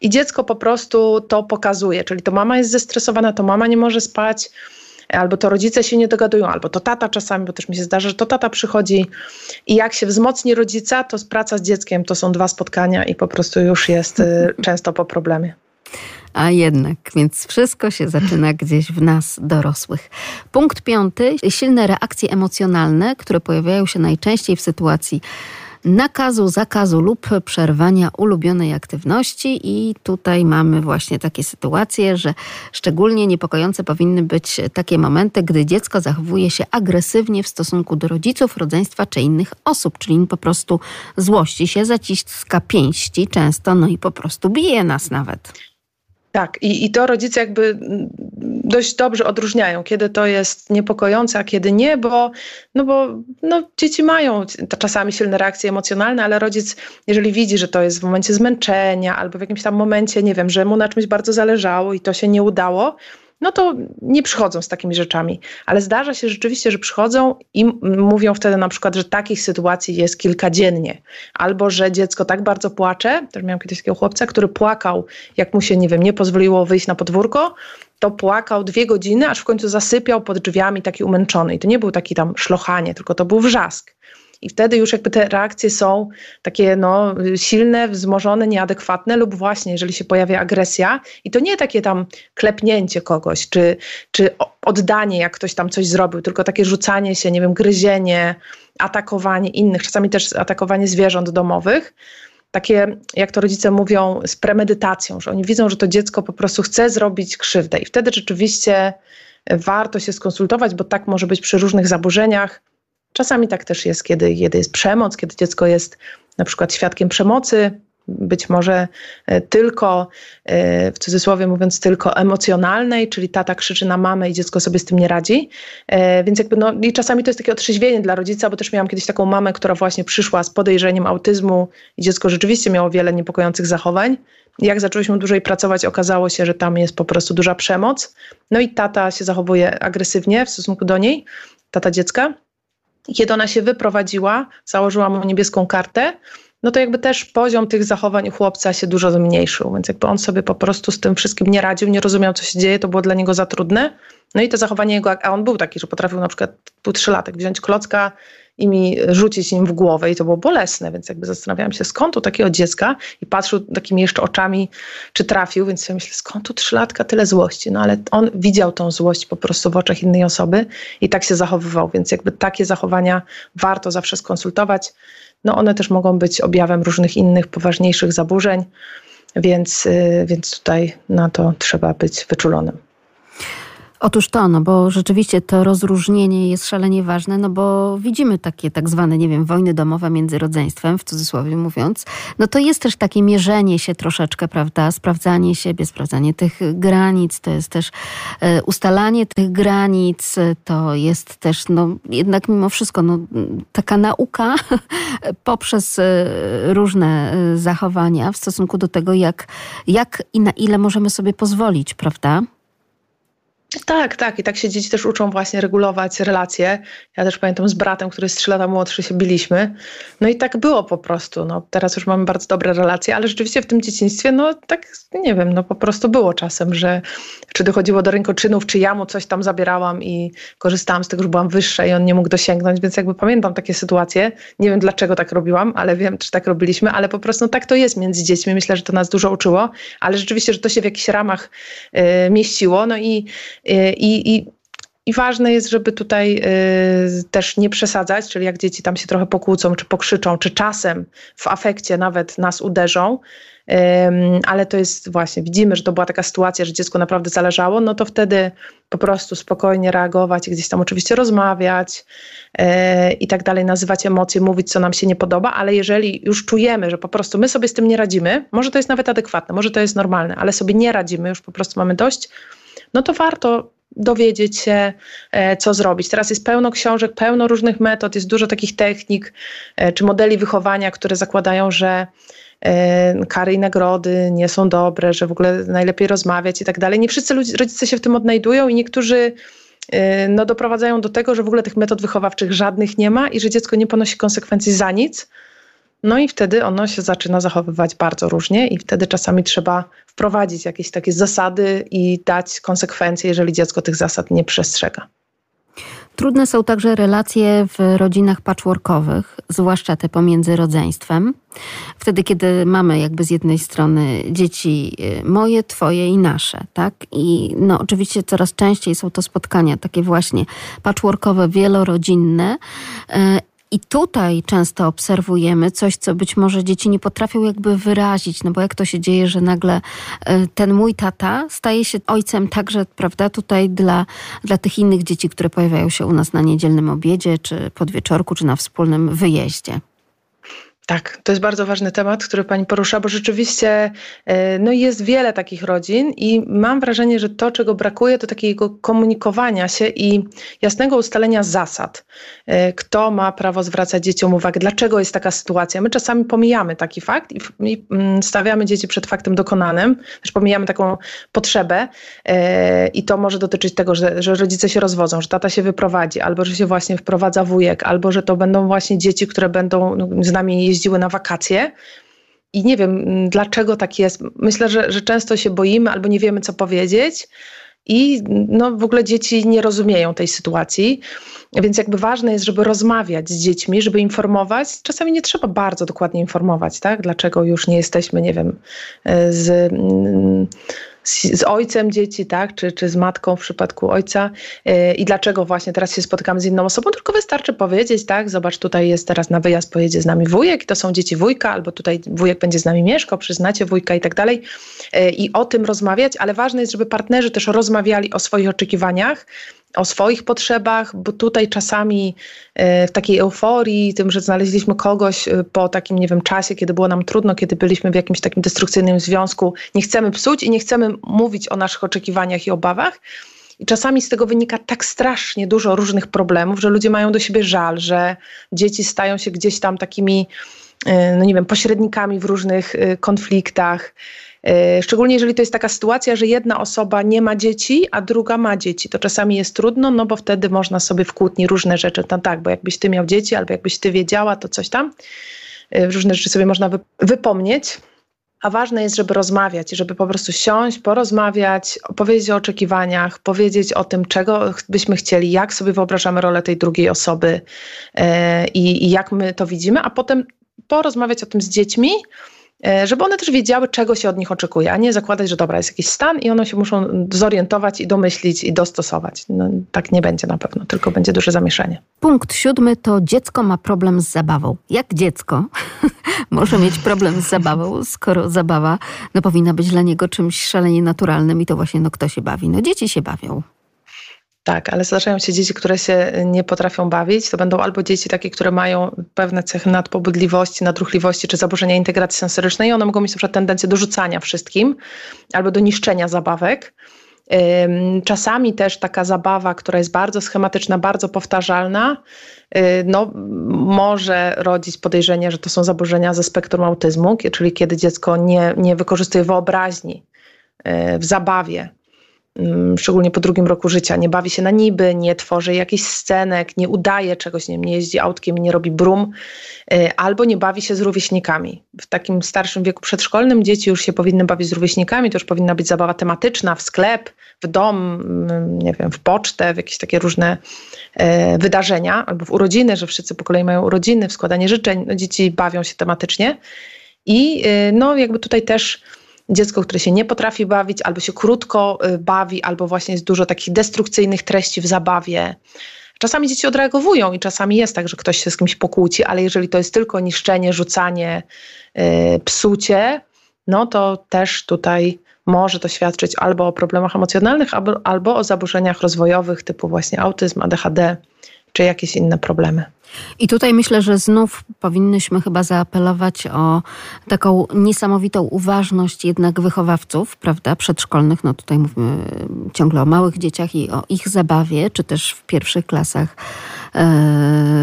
I dziecko po prostu to pokazuje, czyli to mama jest zestresowana, to mama nie może spać, albo to rodzice się nie dogadują, albo to tata czasami, bo też mi się zdarza, że to tata przychodzi i jak się wzmocni rodzica, to praca z dzieckiem to są 2 spotkania i po prostu już jest często po problemie. A jednak, więc wszystko się zaczyna gdzieś w nas, dorosłych. Punkt 5. Silne reakcje emocjonalne, które pojawiają się najczęściej w sytuacji nakazu, zakazu lub przerwania ulubionej aktywności i tutaj mamy właśnie takie sytuacje, że szczególnie niepokojące powinny być takie momenty, gdy dziecko zachowuje się agresywnie w stosunku do rodziców, rodzeństwa czy innych osób, czyli po prostu złości się, zaciska pięści często, no i po prostu bije nas nawet. Tak, i to rodzice jakby dość dobrze odróżniają, kiedy to jest niepokojące, a kiedy nie, bo dzieci mają czasami silne reakcje emocjonalne, ale rodzic, jeżeli widzi, że to jest w momencie zmęczenia albo w jakimś tam momencie, nie wiem, że mu na czymś bardzo zależało i to się nie udało, no to nie przychodzą z takimi rzeczami. Ale zdarza się rzeczywiście, że przychodzą i mówią wtedy na przykład, że takich sytuacji jest kilka dziennie. Albo, że dziecko tak bardzo płacze, też miałam kiedyś takiego chłopca, który płakał, jak mu się, nie pozwoliło wyjść na podwórko, to płakał 2 godziny, aż w końcu zasypiał pod drzwiami taki umęczony. I to nie był taki tam szlochanie, tylko to był wrzask. I wtedy już jakby te reakcje są takie silne, wzmożone, nieadekwatne lub właśnie, jeżeli się pojawia agresja i to nie takie tam klepnięcie kogoś czy oddanie, jak ktoś tam coś zrobił, tylko takie rzucanie się, gryzienie, atakowanie innych, czasami też atakowanie zwierząt domowych. Takie, jak to rodzice mówią, z premedytacją, że oni widzą, że to dziecko po prostu chce zrobić krzywdę i wtedy rzeczywiście warto się skonsultować, bo tak może być przy różnych zaburzeniach. Czasami tak też jest, kiedy jest przemoc, kiedy dziecko jest na przykład świadkiem przemocy być może tylko, w cudzysłowie mówiąc, tylko emocjonalnej, czyli tata krzyczy na mamę i dziecko sobie z tym nie radzi. Więc jakby no i czasami to jest takie otrzeźwienie dla rodzica, bo też miałam kiedyś taką mamę, która właśnie przyszła z podejrzeniem autyzmu i dziecko rzeczywiście miało wiele niepokojących zachowań. Jak zaczęłyśmy dłużej pracować, okazało się, że tam jest po prostu duża przemoc. No i tata się zachowuje agresywnie w stosunku do niej, tata dziecka. Kiedy ona się wyprowadziła, założyła mu niebieską kartę, no to jakby też poziom tych zachowań u chłopca się dużo zmniejszył, więc jakby on sobie po prostu z tym wszystkim nie radził, nie rozumiał, co się dzieje, to było dla niego za trudne. No i to zachowanie jego, a on był taki, że potrafił na przykład, był 3-latek, wziąć klocka i mi rzucić nim w głowę i to było bolesne, więc jakby zastanawiałam się, skąd u takiego dziecka, i patrzył takimi jeszcze oczami, czy trafił, więc sobie myślę, skąd u 3-latka tyle złości, no ale on widział tą złość po prostu w oczach innej osoby i tak się zachowywał, więc jakby takie zachowania warto zawsze skonsultować, no one też mogą być objawem różnych innych poważniejszych zaburzeń, więc tutaj na to trzeba być wyczulonym. Otóż to, no bo rzeczywiście to rozróżnienie jest szalenie ważne, no bo widzimy takie tak zwane, nie wiem, wojny domowe między rodzeństwem, w cudzysłowie mówiąc. No to jest też takie mierzenie się troszeczkę, prawda, sprawdzanie siebie, sprawdzanie tych granic, to jest też ustalanie tych granic, to jest też, no jednak mimo wszystko, no taka nauka poprzez różne zachowania w stosunku do tego, jak i na ile możemy sobie pozwolić, prawda? Tak. I tak się dzieci też uczą właśnie regulować relacje. Ja też pamiętam z bratem, który jest 3 lata młodszy, się biliśmy. No i tak było po prostu. No, teraz już mamy bardzo dobre relacje, ale rzeczywiście w tym dzieciństwie, no tak, nie wiem, no po prostu było czasem, że czy dochodziło do rękoczynów, czy ja mu coś tam zabierałam i korzystałam z tego, że byłam wyższa i on nie mógł dosięgnąć, więc jakby pamiętam takie sytuacje. Nie wiem, dlaczego tak robiłam, ale wiem, czy tak robiliśmy, ale po prostu no, tak to jest między dziećmi. Myślę, że to nas dużo uczyło, ale rzeczywiście, że to się w jakichś ramach mieściło. No I ważne jest, żeby tutaj też nie przesadzać, czyli jak dzieci tam się trochę pokłócą, czy pokrzyczą, czy czasem w afekcie nawet nas uderzą, ale to jest właśnie, widzimy, że to była taka sytuacja, że dziecku naprawdę zależało, no to wtedy po prostu spokojnie reagować, gdzieś tam oczywiście rozmawiać i tak dalej, nazywać emocje, mówić, co nam się nie podoba, ale jeżeli już czujemy, że po prostu my sobie z tym nie radzimy, może to jest nawet adekwatne, może to jest normalne, ale sobie nie radzimy, już po prostu mamy dość, no to warto dowiedzieć się, co zrobić. Teraz jest pełno książek, pełno różnych metod, jest dużo takich technik czy modeli wychowania, które zakładają, że kary i nagrody nie są dobre, że w ogóle najlepiej rozmawiać i tak dalej. Nie wszyscy rodzice się w tym odnajdują i niektórzy no, doprowadzają do tego, że w ogóle tych metod wychowawczych żadnych nie ma i że dziecko nie ponosi konsekwencji za nic. No i wtedy ono się zaczyna zachowywać bardzo różnie i wtedy czasami trzeba wprowadzić jakieś takie zasady i dać konsekwencje, jeżeli dziecko tych zasad nie przestrzega. Trudne są także relacje w rodzinach patchworkowych, zwłaszcza te pomiędzy rodzeństwem. Wtedy, kiedy mamy jakby z jednej strony dzieci moje, twoje i nasze, tak? I no oczywiście coraz częściej są to spotkania takie właśnie patchworkowe, wielorodzinne. I tutaj często obserwujemy coś, co być może dzieci nie potrafią jakby wyrazić, no bo jak to się dzieje, że nagle ten mój tata staje się ojcem także, prawda, tutaj dla tych innych dzieci, które pojawiają się u nas na niedzielnym obiedzie, czy podwieczorku, czy na wspólnym wyjeździe. Tak, to jest bardzo ważny temat, który pani porusza, bo rzeczywiście no jest wiele takich rodzin i mam wrażenie, że to, czego brakuje, to takiego komunikowania się i jasnego ustalenia zasad. Kto ma prawo zwracać dzieciom uwagę, dlaczego jest taka sytuacja. My czasami pomijamy taki fakt i stawiamy dzieci przed faktem dokonanym, też pomijamy taką potrzebę i to może dotyczyć tego, że rodzice się rozwodzą, że tata się wyprowadzi, albo że się właśnie wprowadza wujek, albo że to będą właśnie dzieci, które będą z nami jeździły na wakacje i nie wiem, dlaczego tak jest. Myślę, że często się boimy albo nie wiemy, co powiedzieć i no, w ogóle dzieci nie rozumieją tej sytuacji, więc jakby ważne jest, żeby rozmawiać z dziećmi, żeby informować. Czasami nie trzeba bardzo dokładnie informować, tak? Dlaczego już nie jesteśmy, nie wiem, z ojcem dzieci, tak, czy z matką w przypadku ojca i dlaczego właśnie teraz się spotykamy z inną osobą, tylko wystarczy powiedzieć, tak, zobacz, tutaj jest teraz na wyjazd, pojedzie z nami wujek i to są dzieci wujka, albo tutaj wujek będzie z nami mieszkał, przyznacie wujka i tak dalej i o tym rozmawiać, ale ważne jest, żeby partnerzy też rozmawiali o swoich oczekiwaniach o swoich potrzebach, bo tutaj czasami w takiej euforii, tym, że znaleźliśmy kogoś po takim, nie wiem, czasie, kiedy było nam trudno, kiedy byliśmy w jakimś takim destrukcyjnym związku, nie chcemy psuć i nie chcemy mówić o naszych oczekiwaniach i obawach. I czasami z tego wynika tak strasznie dużo różnych problemów, że ludzie mają do siebie żal, że dzieci stają się gdzieś tam takimi, no nie wiem, pośrednikami w różnych konfliktach. Szczególnie jeżeli to jest taka sytuacja, że jedna osoba nie ma dzieci, a druga ma dzieci. To czasami jest trudno, no bo wtedy można sobie w kłótni różne rzeczy, no tak, bo jakbyś ty miał dzieci, albo jakbyś ty wiedziała, to coś tam. Różne rzeczy sobie można wypomnieć. A ważne jest, żeby rozmawiać i żeby po prostu siąść, porozmawiać, powiedzieć o oczekiwaniach, powiedzieć o tym, czego byśmy chcieli, jak sobie wyobrażamy rolę tej drugiej osoby i jak my to widzimy, a potem porozmawiać o tym z dziećmi, żeby one też wiedziały, czego się od nich oczekuje, a nie zakładać, że dobra, jest jakiś stan i one się muszą zorientować i domyślić i dostosować. No, tak nie będzie na pewno, tylko będzie duże zamieszanie. Punkt 7 to dziecko ma problem z zabawą. Jak dziecko może mieć problem z zabawą, skoro zabawa no, powinna być dla niego czymś szalenie naturalnym i to właśnie no, kto się bawi? No dzieci się bawią. Tak, ale zdarzają się dzieci, które się nie potrafią bawić. To będą albo dzieci takie, które mają pewne cechy nadpobudliwości, nadruchliwości czy zaburzenia integracji sensorycznej i one mogą mieć na przykład tendencję do rzucania wszystkim albo do niszczenia zabawek. Czasami też taka zabawa, która jest bardzo schematyczna, bardzo powtarzalna, no, może rodzić podejrzenie, że to są zaburzenia ze spektrum autyzmu, czyli kiedy dziecko nie wykorzystuje wyobraźni w zabawie. Szczególnie po drugim roku życia, nie bawi się na niby, nie tworzy jakichś scenek, nie udaje czegoś, nie jeździ autkiem, nie robi brum, albo nie bawi się z rówieśnikami. W takim starszym wieku przedszkolnym dzieci już się powinny bawić z rówieśnikami, to już powinna być zabawa tematyczna, w sklep, w dom, nie wiem, w pocztę, w jakieś takie różne wydarzenia, albo w urodziny, że wszyscy po kolei mają urodziny, w składanie życzeń, no, dzieci bawią się tematycznie i no jakby tutaj też dziecko, które się nie potrafi bawić, albo się krótko bawi, albo właśnie jest dużo takich destrukcyjnych treści w zabawie. Czasami dzieci odreagowują i czasami jest tak, że ktoś się z kimś pokłóci, ale jeżeli to jest tylko niszczenie, rzucanie, psucie, no to też tutaj może to świadczyć albo o problemach emocjonalnych, albo o zaburzeniach rozwojowych typu właśnie autyzm, ADHD, czy jakieś inne problemy. I tutaj myślę, że znów powinnyśmy chyba zaapelować o taką niesamowitą uważność jednak wychowawców, prawda, przedszkolnych. No tutaj mówimy ciągle o małych dzieciach i o ich zabawie, czy też w pierwszych klasach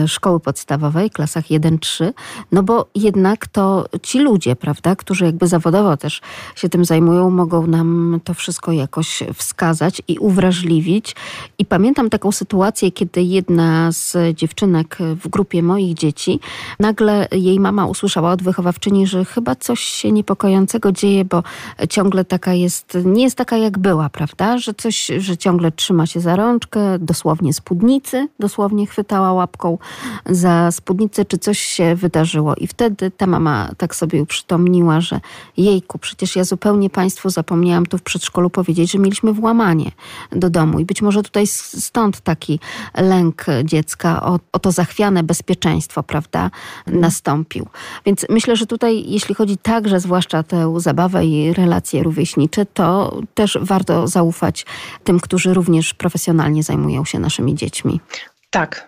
szkoły podstawowej, klasach 1-3. No bo jednak to ci ludzie, prawda, którzy jakby zawodowo też się tym zajmują, mogą nam to wszystko jakoś wskazać i uwrażliwić. I pamiętam taką sytuację, kiedy jedna z dziewczynek w grupie moich dzieci, nagle jej mama usłyszała od wychowawczyni, że chyba coś się niepokojącego dzieje, bo ciągle taka jest, nie jest taka jak była, prawda? Że coś, że ciągle trzyma się za rączkę, dosłownie spódnicy, dosłownie chwytała łapką za spódnicę, czy coś się wydarzyło. I wtedy ta mama tak sobie uprzytomniła, że jejku, przecież ja zupełnie państwu zapomniałam tu w przedszkolu powiedzieć, że mieliśmy włamanie do domu. I być może tutaj stąd taki lęk dziecka o to zachwiane bezpieczeństwo, prawda, nastąpił. Więc myślę, że tutaj, jeśli chodzi także zwłaszcza tę zabawę i relacje rówieśnicze, to też warto zaufać tym, którzy również profesjonalnie zajmują się naszymi dziećmi. Tak,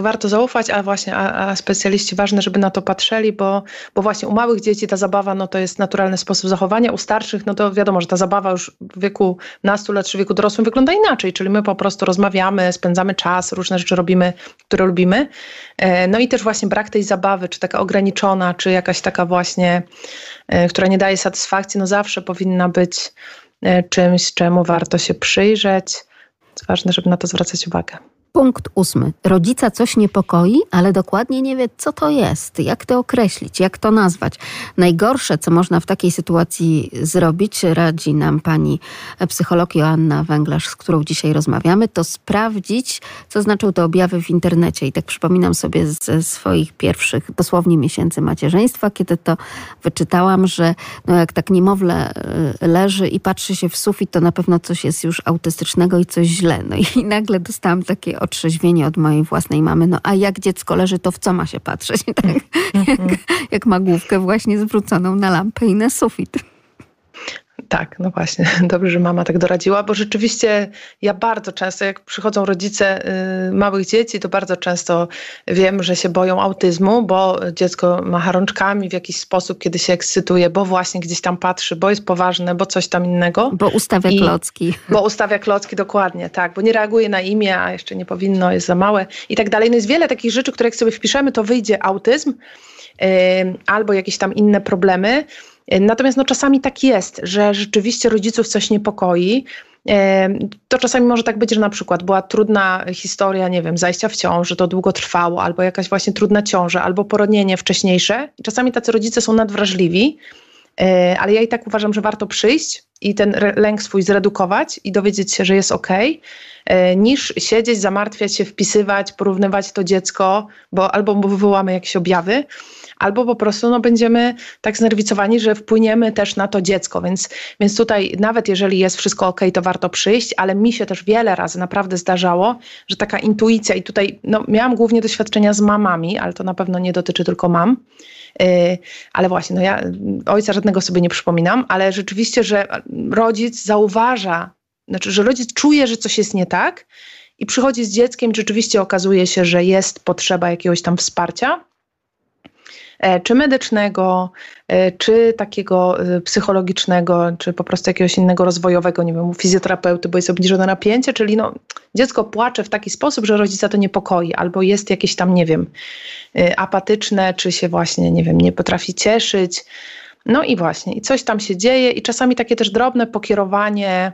warto zaufać, a właśnie specjaliści ważne, żeby na to patrzyli, bo właśnie u małych dzieci ta zabawa no to jest naturalny sposób zachowania, u starszych no to wiadomo, że ta zabawa już w wieku nastu lat czy w wieku dorosłym wygląda inaczej, czyli my po prostu rozmawiamy, spędzamy czas, różne rzeczy robimy, które lubimy. No i też właśnie brak tej zabawy, czy taka ograniczona, czy jakaś taka właśnie, która nie daje satysfakcji, no zawsze powinna być czymś, czemu warto się przyjrzeć. Jest ważne, żeby na to zwracać uwagę. Punkt 8. Rodzica coś niepokoi, ale dokładnie nie wie, co to jest, jak to określić, jak to nazwać. Najgorsze, co można w takiej sytuacji zrobić, radzi nam pani psycholog Joanna Węglarz, z którą dzisiaj rozmawiamy, to sprawdzić, co znaczą te objawy w internecie. I tak przypominam sobie ze swoich pierwszych dosłownie miesięcy macierzyństwa, kiedy to wyczytałam, że no jak tak niemowlę leży i patrzy się w sufit, to na pewno coś jest już autystycznego i coś źle. No i nagle dostałam takie otrzeźwienie od mojej własnej mamy. No a jak dziecko leży, to w co ma się patrzeć? Tak? Jak ma główkę właśnie zwróconą na lampę i na sufit. Tak, no właśnie. Dobrze, że mama tak doradziła, bo rzeczywiście ja bardzo często, jak przychodzą rodzice małych dzieci, to bardzo często wiem, że się boją autyzmu, bo dziecko macha rączkami w jakiś sposób, kiedy się ekscytuje, bo właśnie gdzieś tam patrzy, bo jest poważne, bo coś tam innego. Bo ustawia klocki. Bo ustawia klocki, dokładnie, tak. Bo nie reaguje na imię, a jeszcze nie powinno, jest za małe i tak dalej. No jest wiele takich rzeczy, które jak sobie wpiszemy, to wyjdzie autyzm albo jakieś tam inne problemy. Natomiast no, czasami tak jest, że rzeczywiście rodziców coś niepokoi. To czasami może tak być, że na przykład była trudna historia, nie wiem, zajścia w ciąży, że to długo trwało, albo jakaś właśnie trudna ciąża, albo porodnienie wcześniejsze. Czasami tacy rodzice są nadwrażliwi, ale ja i tak uważam, że warto przyjść i ten lęk swój zredukować i dowiedzieć się, że jest okej, niż siedzieć, zamartwiać się, wpisywać, porównywać to dziecko, bo albo wywołamy jakieś objawy, albo po prostu no, będziemy tak znerwicowani, że wpłyniemy też na to dziecko. Więc tutaj nawet jeżeli jest wszystko okej, to warto przyjść, ale mi się też wiele razy naprawdę zdarzało, że taka intuicja i tutaj no, miałam głównie doświadczenia z mamami, ale to na pewno nie dotyczy tylko mam, ale właśnie, no ja ojca żadnego sobie nie przypominam, ale rzeczywiście, że rodzic zauważa, znaczy, że rodzic czuje, że coś jest nie tak i przychodzi z dzieckiem i rzeczywiście okazuje się, że jest potrzeba jakiegoś tam wsparcia, czy medycznego, czy takiego psychologicznego, czy po prostu jakiegoś innego rozwojowego, nie wiem, fizjoterapeuty, bo jest obniżone napięcie, czyli no, dziecko płacze w taki sposób, że rodzica to niepokoi, albo jest jakieś tam, nie wiem, apatyczne, czy się właśnie, nie wiem, nie potrafi cieszyć. No i właśnie, i coś tam się dzieje i czasami takie też drobne pokierowanie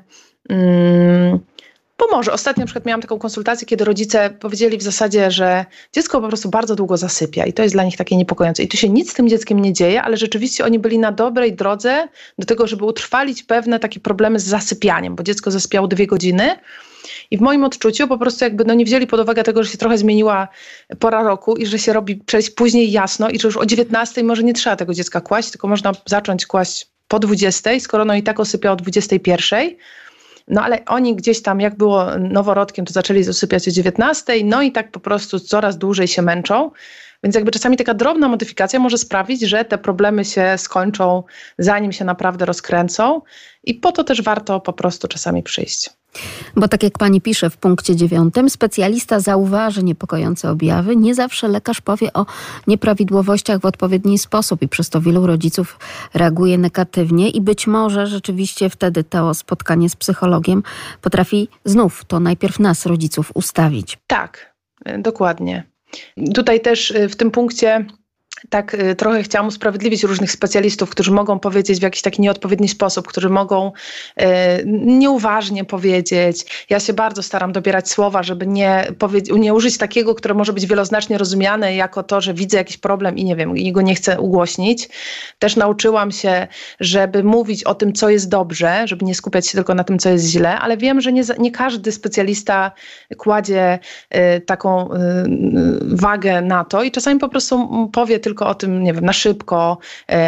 pomoże. Ostatnio na przykład miałam taką konsultację, kiedy rodzice powiedzieli w zasadzie, że dziecko po prostu bardzo długo zasypia i to jest dla nich takie niepokojące. I tu się nic z tym dzieckiem nie dzieje, ale rzeczywiście oni byli na dobrej drodze do tego, żeby utrwalić pewne takie problemy z zasypianiem, bo dziecko zasypiało 2 godziny i w moim odczuciu po prostu jakby no nie wzięli pod uwagę tego, że się trochę zmieniła pora roku i że się robi później jasno i że już o 19 może nie trzeba tego dziecka kłaść, tylko można zacząć kłaść po 20, skoro no i tak osypia o 21. No ale oni gdzieś tam, jak było noworodkiem, to zaczęli zasypiać o 19, no i tak po prostu coraz dłużej się męczą. Więc jakby czasami taka drobna modyfikacja może sprawić, że te problemy się skończą, zanim się naprawdę rozkręcą i po to też warto po prostu czasami przyjść. Bo tak jak pani pisze w punkcie 9, specjalista zauważy niepokojące objawy, nie zawsze lekarz powie o nieprawidłowościach w odpowiedni sposób i przez to wielu rodziców reaguje negatywnie i być może rzeczywiście wtedy to spotkanie z psychologiem potrafi znów to najpierw nas, rodziców, ustawić. Tak, dokładnie. Tutaj też w tym punkcie tak trochę chciałam usprawiedliwić różnych specjalistów, którzy mogą powiedzieć w jakiś taki nieodpowiedni sposób, którzy mogą nieuważnie powiedzieć. Ja się bardzo staram dobierać słowa, żeby nie użyć takiego, które może być wieloznacznie rozumiane jako to, że widzę jakiś problem i nie wiem, i go nie chcę ugłośnić. Też nauczyłam się, żeby mówić o tym, co jest dobrze, żeby nie skupiać się tylko na tym, co jest źle, ale wiem, że nie każdy specjalista kładzie taką wagę na to i czasami po prostu powie tylko o tym, nie wiem, na szybko,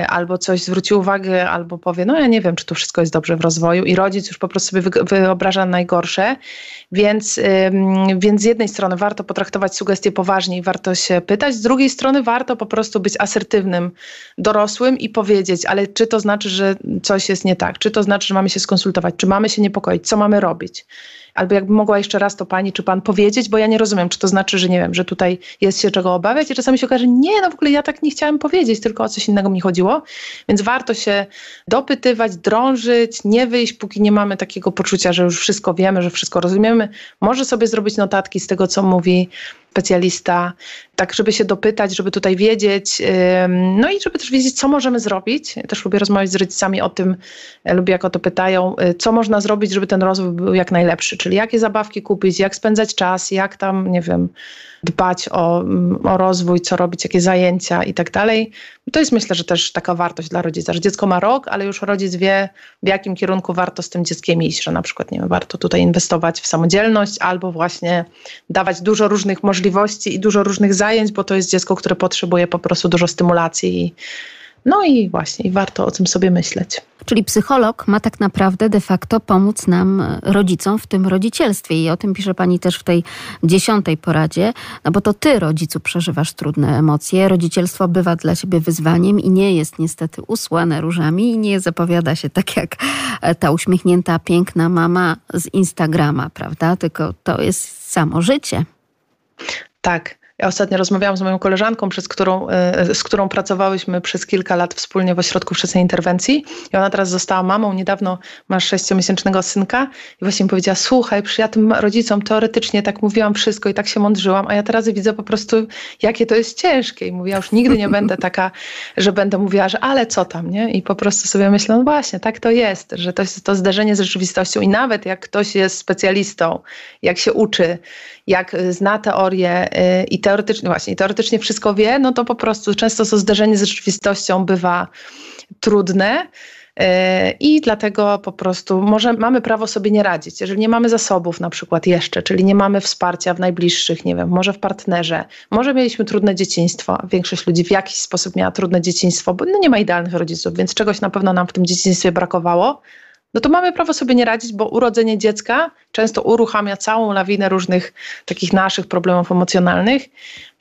albo coś zwróci uwagę, albo powie, no ja nie wiem, czy tu wszystko jest dobrze w rozwoju i rodzic już po prostu sobie wyobraża najgorsze, więc z jednej strony warto potraktować sugestie poważnie i warto się pytać, z drugiej strony warto po prostu być asertywnym, dorosłym i powiedzieć, ale czy to znaczy, że coś jest nie tak, czy to znaczy, że mamy się skonsultować, czy mamy się niepokoić, co mamy robić. Albo jakby mogła jeszcze raz to pani czy pan powiedzieć, bo ja nie rozumiem, czy to znaczy, że nie wiem, że tutaj jest się czego obawiać i czasami się okaże, nie, no w ogóle ja tak nie chciałam powiedzieć, tylko o coś innego mi chodziło. Więc warto się dopytywać, drążyć, nie wyjść, póki nie mamy takiego poczucia, że już wszystko wiemy, że wszystko rozumiemy. Może sobie zrobić notatki z tego, co mówi specjalista, tak żeby się dopytać, żeby tutaj wiedzieć, no i żeby też wiedzieć, co możemy zrobić. Ja też lubię rozmawiać z rodzicami o tym, lubię jak o to pytają, co można zrobić, żeby ten rozwój był jak najlepszy, czyli jakie zabawki kupić, jak spędzać czas, jak tam, nie wiem, dbać o rozwój, co robić, jakie zajęcia i tak dalej. To jest myślę, że też taka wartość dla rodzica, że dziecko ma rok, ale już rodzic wie, w jakim kierunku warto z tym dzieckiem iść, że na przykład, nie wiem, warto tutaj inwestować w samodzielność albo właśnie dawać dużo różnych możliwości i dużo różnych zajęć, bo to jest dziecko, które potrzebuje po prostu dużo stymulacji i No i właśnie, warto o tym sobie myśleć. Czyli psycholog ma tak naprawdę de facto pomóc nam, rodzicom, w tym rodzicielstwie. I o tym pisze pani też w tej 10. poradzie, no bo to ty, rodzicu, przeżywasz trudne emocje. Rodzicielstwo bywa dla ciebie wyzwaniem i nie jest niestety usłane różami i nie zapowiada się tak jak ta uśmiechnięta, piękna mama z Instagrama, prawda? Tylko to jest samo życie. Tak. Ja ostatnio rozmawiałam z moją koleżanką, z którą pracowałyśmy przez kilka lat wspólnie w ośrodku wczesnej interwencji i ona teraz została mamą, niedawno ma 6-miesięcznego synka i właśnie mi powiedziała: słuchaj, ja tym rodzicom teoretycznie tak mówiłam wszystko i tak się mądrzyłam, a ja teraz widzę po prostu, jakie to jest ciężkie, i mówię, ja już nigdy nie będę taka, że będę mówiła, że ale co tam, nie? I po prostu sobie myślę, no właśnie, tak to jest, że to jest to zderzenie z rzeczywistością i nawet jak ktoś jest specjalistą, jak się uczy, jak zna teorię i teoretycznie wszystko wie, no to po prostu często to zderzenie z rzeczywistością bywa trudne i dlatego po prostu może mamy prawo sobie nie radzić. Jeżeli nie mamy zasobów na przykład jeszcze, czyli nie mamy wsparcia w najbliższych, nie wiem, może w partnerze, może mieliśmy trudne dzieciństwo, większość ludzi w jakiś sposób miała trudne dzieciństwo, bo no nie ma idealnych rodziców, więc czegoś na pewno nam w tym dzieciństwie brakowało, no to mamy prawo sobie nie radzić, bo urodzenie dziecka często uruchamia całą lawinę różnych takich naszych problemów emocjonalnych,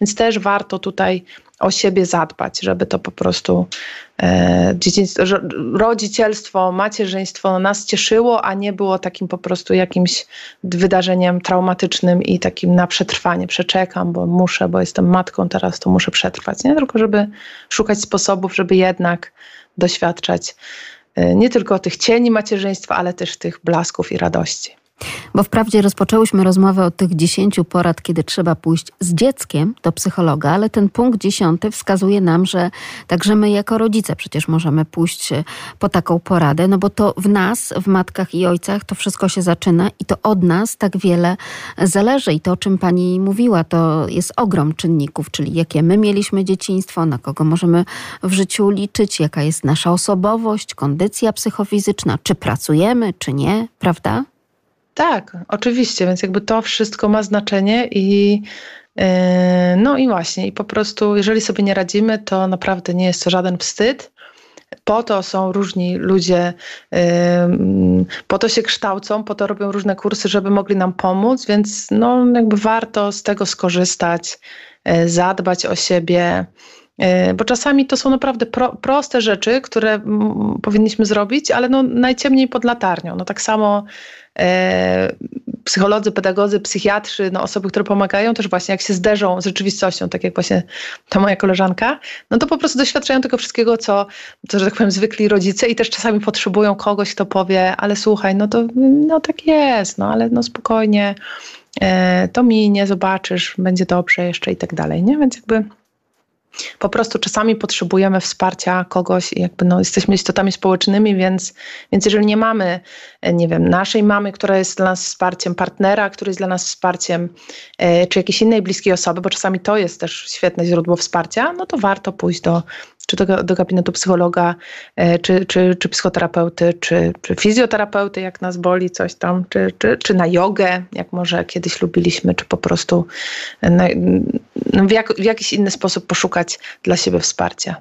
więc też warto tutaj o siebie zadbać, żeby to po prostu rodzicielstwo, macierzyństwo nas cieszyło, a nie było takim po prostu jakimś wydarzeniem traumatycznym i takim na przetrwanie. Przeczekam, bo muszę, bo jestem matką teraz, to muszę przetrwać. Nie? Tylko żeby szukać sposobów, żeby jednak doświadczać nie tylko tych cieni macierzyństwa, ale też tych blasków i radości. Bo wprawdzie rozpoczęłyśmy rozmowę od tych 10 porad, kiedy trzeba pójść z dzieckiem do psychologa, ale ten punkt 10 wskazuje nam, że także my jako rodzice przecież możemy pójść po taką poradę, no bo to w nas, w matkach i ojcach to wszystko się zaczyna i to od nas tak wiele zależy. I to, o czym pani mówiła, to jest ogrom czynników, czyli jakie my mieliśmy dzieciństwo, na kogo możemy w życiu liczyć, jaka jest nasza osobowość, kondycja psychofizyczna, czy pracujemy, czy nie, prawda? Tak, oczywiście, więc jakby to wszystko ma znaczenie i no i właśnie, i po prostu jeżeli sobie nie radzimy, to naprawdę nie jest to żaden wstyd. Po to są różni ludzie, po to się kształcą, po to robią różne kursy, żeby mogli nam pomóc, więc no jakby warto z tego skorzystać, zadbać o siebie. Bo czasami to są naprawdę proste rzeczy, które powinniśmy zrobić, ale no najciemniej pod latarnią. No tak samo psycholodzy, pedagodzy, psychiatrzy, no osoby, które pomagają też właśnie jak się zderzą z rzeczywistością, tak jak właśnie ta moja koleżanka, no to po prostu doświadczają tego wszystkiego, co że tak powiem, zwykli rodzice i też czasami potrzebują kogoś, kto powie, ale słuchaj, no to no tak jest, no ale no spokojnie, to minie, zobaczysz, będzie dobrze jeszcze i tak dalej, nie? Więc jakby po prostu czasami potrzebujemy wsparcia kogoś, jakby no jesteśmy istotami społecznymi, więc jeżeli nie mamy, nie wiem, naszej mamy, która jest dla nas wsparciem, partnera, który jest dla nas wsparciem, czy jakiejś innej bliskiej osoby, bo czasami to jest też świetne źródło wsparcia, no to warto pójść do gabinetu psychologa, czy psychoterapeuty, czy fizjoterapeuty, jak nas boli coś tam, czy na jogę, jak może kiedyś lubiliśmy, czy po prostu w jakiś inny sposób poszukać dla siebie wsparcia.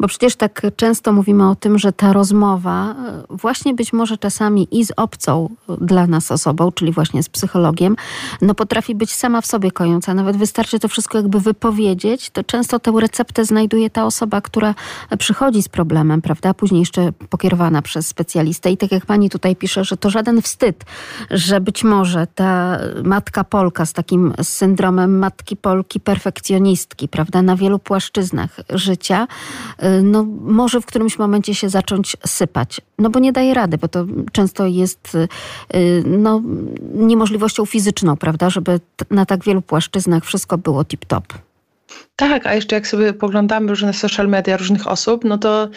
Bo przecież tak często mówimy o tym, że ta rozmowa właśnie być może czasami i z obcą dla nas osobą, czyli właśnie z psychologiem, no potrafi być sama w sobie kojąca. Nawet wystarczy to wszystko jakby wypowiedzieć, to często tę receptę znajduje ta osoba, która przychodzi z problemem, prawda? Później jeszcze pokierowana przez specjalistę. I tak jak pani tutaj pisze, że to żaden wstyd, że być może ta matka Polka z takim syndromem matki Polki perfekcjonistki, prawda? Na wielu płaszczyznach życia, no może w którymś momencie się zacząć sypać, no bo nie daje rady, bo to często jest no, niemożliwością fizyczną, prawda, żeby na tak wielu płaszczyznach wszystko było tip-top. Tak, a jeszcze jak sobie poglądamy różne social media różnych osób, no to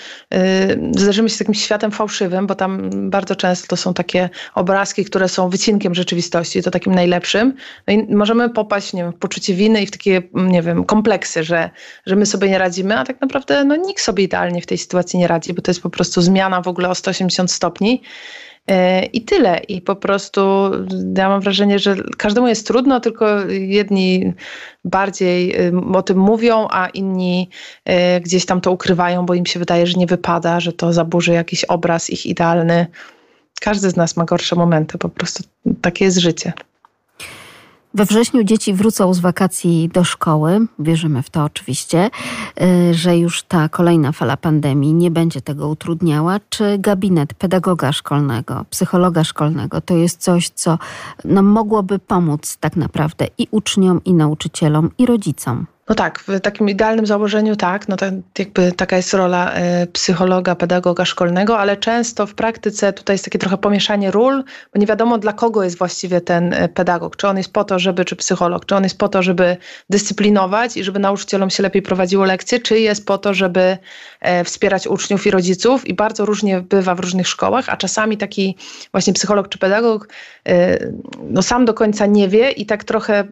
zderzymy się z takim światem fałszywym, bo tam bardzo często to są takie obrazki, które są wycinkiem rzeczywistości, to takim najlepszym. No i możemy popaść, nie wiem, w poczucie winy i w takie, nie wiem, kompleksy, że my sobie nie radzimy, a tak naprawdę no, nikt sobie idealnie w tej sytuacji nie radzi, bo to jest po prostu zmiana w ogóle o 180 stopni. I tyle. I po prostu ja mam wrażenie, że każdemu jest trudno, tylko jedni bardziej o tym mówią, a inni gdzieś tam to ukrywają, bo im się wydaje, że nie wypada, że to zaburzy jakiś obraz ich idealny. Każdy z nas ma gorsze momenty, po prostu takie jest życie. We wrześniu dzieci wrócą z wakacji do szkoły, wierzymy w to oczywiście, że już ta kolejna fala pandemii nie będzie tego utrudniała. Czy gabinet pedagoga szkolnego, psychologa szkolnego to jest coś, co mogłoby pomóc tak naprawdę i uczniom, i nauczycielom, i rodzicom? No tak, w takim idealnym założeniu tak, jakby taka jest rola psychologa, pedagoga szkolnego, ale często w praktyce tutaj jest takie trochę pomieszanie ról, bo nie wiadomo dla kogo jest właściwie ten pedagog. Czy on jest po to, żeby, czy psycholog, czy on jest po to, żeby dyscyplinować i żeby nauczycielom się lepiej prowadziło lekcje, czy jest po to, żeby wspierać uczniów i rodziców, i bardzo różnie bywa w różnych szkołach, a czasami taki właśnie psycholog czy pedagog sam do końca nie wie i tak trochę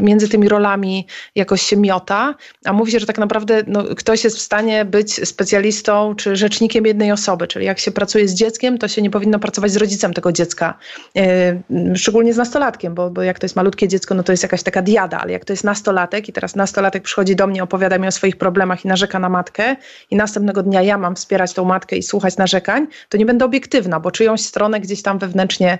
między tymi rolami jakoś się miota, a mówi się, że tak naprawdę ktoś jest w stanie być specjalistą czy rzecznikiem jednej osoby, czyli jak się pracuje z dzieckiem, to się nie powinno pracować z rodzicem tego dziecka, szczególnie z nastolatkiem, bo jak to jest malutkie dziecko, to jest jakaś taka diada, ale jak to jest nastolatek i teraz nastolatek przychodzi do mnie, opowiada mi o swoich problemach i narzeka na matkę i następnego dnia ja mam wspierać tą matkę i słuchać narzekań, to nie będę obiektywna, bo czyjąś stronę gdzieś tam wewnętrznie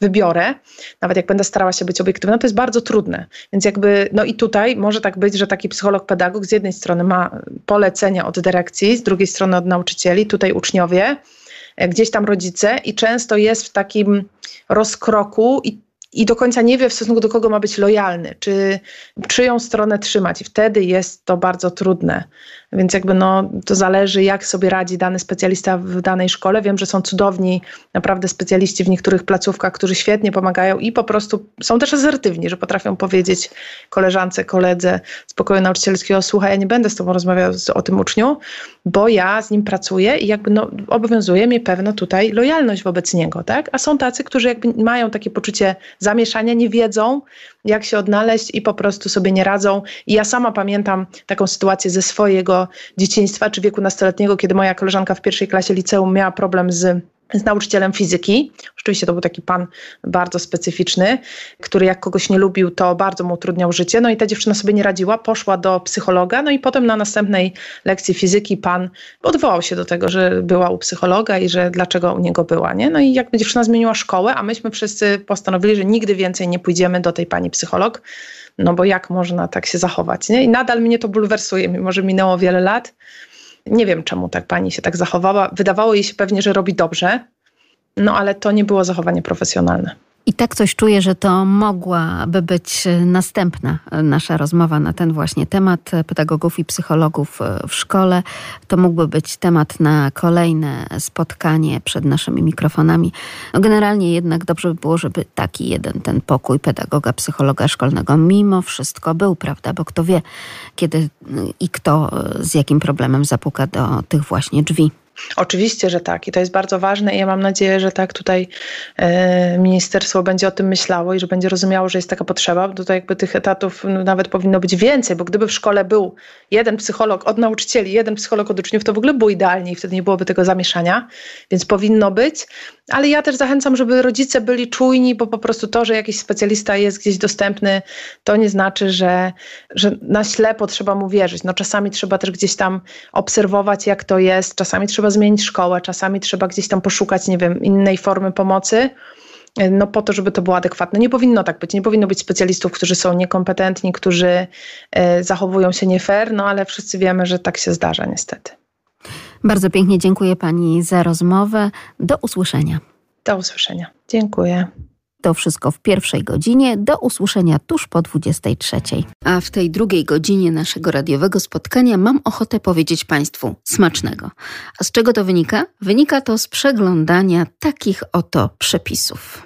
wybiorę, nawet jak będę starała się być obiektywna, to jest bardzo trudne, więc jakby i tutaj może tak być, że taki psycholog, pedagog z jednej strony ma polecenia od dyrekcji, z drugiej strony od nauczycieli, tutaj uczniowie, gdzieś tam rodzice i często jest w takim rozkroku i do końca nie wie w stosunku do kogo ma być lojalny, czy czyją stronę trzymać i wtedy jest to bardzo trudne. Więc jakby to zależy jak sobie radzi dany specjalista w danej szkole. Wiem, że są cudowni naprawdę specjaliści w niektórych placówkach, którzy świetnie pomagają i po prostu są też asertywni, że potrafią powiedzieć koleżance, koledze z pokoju nauczycielskiego: słuchaj, ja nie będę z tobą rozmawiał o tym uczniu, bo ja z nim pracuję i jakby obowiązuje mnie pewna tutaj lojalność wobec niego, tak? A są tacy, którzy jakby mają takie poczucie zamieszania, nie wiedzą jak się odnaleźć i po prostu sobie nie radzą. I ja sama pamiętam taką sytuację ze swojego dzieciństwa czy wieku nastoletniego, kiedy moja koleżanka w pierwszej klasie liceum miała problem z nauczycielem fizyki. Oczywiście to był taki pan bardzo specyficzny, który jak kogoś nie lubił, to bardzo mu utrudniał życie. I ta dziewczyna sobie nie radziła, poszła do psychologa, i potem na następnej lekcji fizyki pan odwołał się do tego, że była u psychologa i że dlaczego u niego była, nie? I jakby dziewczyna zmieniła szkołę, a myśmy wszyscy postanowili, że nigdy więcej nie pójdziemy do tej pani psycholog, bo jak można tak się zachować, nie? I nadal mnie to bulwersuje, mimo że minęło wiele lat. Nie wiem, czemu tak pani się tak zachowała. Wydawało jej się pewnie, że robi dobrze, ale to nie było zachowanie profesjonalne. I tak coś czuję, że to mogłaby być następna nasza rozmowa na ten właśnie temat pedagogów i psychologów w szkole. To mógłby być temat na kolejne spotkanie przed naszymi mikrofonami. Generalnie jednak dobrze by było, żeby taki ten pokój pedagoga, psychologa szkolnego mimo wszystko był, prawda? Bo kto wie, kiedy i kto z jakim problemem zapuka do tych właśnie drzwi. Oczywiście, że tak. I to jest bardzo ważne i ja mam nadzieję, że tak tutaj ministerstwo będzie o tym myślało i że będzie rozumiało, że jest taka potrzeba. Tutaj jakby tych etatów nawet powinno być więcej, bo gdyby w szkole był jeden psycholog od nauczycieli, jeden psycholog od uczniów, to w ogóle było idealnie i wtedy nie byłoby tego zamieszania, więc powinno być. Ale ja też zachęcam, żeby rodzice byli czujni, bo po prostu to, że jakiś specjalista jest gdzieś dostępny, to nie znaczy, że na ślepo trzeba mu wierzyć. Czasami trzeba też gdzieś tam obserwować, jak to jest. Czasami trzeba zmienić szkołę, czasami trzeba gdzieś tam poszukać, innej formy pomocy, po to, żeby to było adekwatne. Nie powinno tak być. Nie powinno być specjalistów, którzy są niekompetentni, którzy zachowują się nie fair, ale wszyscy wiemy, że tak się zdarza niestety. Bardzo pięknie dziękuję pani za rozmowę. Do usłyszenia. Do usłyszenia. Dziękuję. To wszystko w pierwszej godzinie. Do usłyszenia tuż po 23. A w tej drugiej godzinie naszego radiowego spotkania mam ochotę powiedzieć państwu smacznego. A z czego to wynika? Wynika to z przeglądania takich oto przepisów.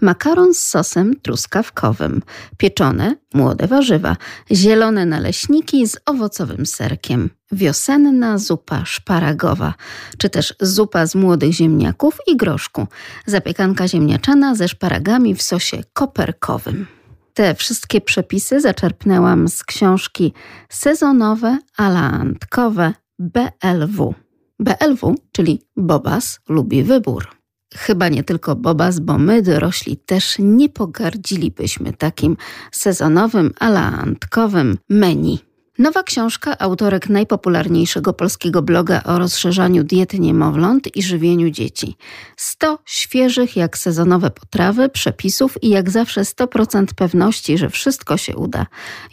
Makaron z sosem truskawkowym, pieczone, młode warzywa, zielone naleśniki z owocowym serkiem, wiosenna zupa szparagowa, czy też zupa z młodych ziemniaków i groszku, zapiekanka ziemniaczana ze szparagami w sosie koperkowym. Te wszystkie przepisy zaczerpnęłam z książki Sezonowe Alaantkowe BLW. BLW, czyli Bobas Lubi Wybór. Chyba nie tylko Bobas, bo my dorośli też nie pogardzilibyśmy takim sezonowym, alaantkowym menu. Nowa książka autorek najpopularniejszego polskiego bloga o rozszerzaniu diety niemowląt i żywieniu dzieci. 100 świeżych jak sezonowe potrawy, przepisów i jak zawsze 100% pewności, że wszystko się uda.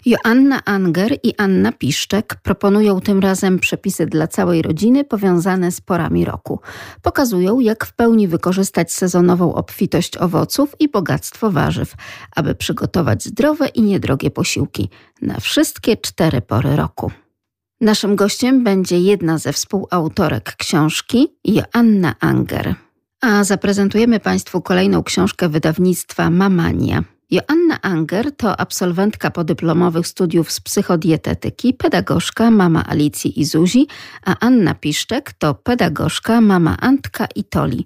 Joanna Anger i Anna Piszczek proponują tym razem przepisy dla całej rodziny powiązane z porami roku. Pokazują, jak w pełni wykorzystać sezonową obfitość owoców i bogactwo warzyw, aby przygotować zdrowe i niedrogie posiłki na wszystkie 4 pory roku. Naszym gościem będzie jedna ze współautorek książki, Joanna Anger. A zaprezentujemy Państwu kolejną książkę wydawnictwa Mamania. Joanna Anger to absolwentka podyplomowych studiów z psychodietetyki, pedagogzka, mama Alicji i Zuzi, a Anna Piszczek to pedagogzka, mama Antka i Toli.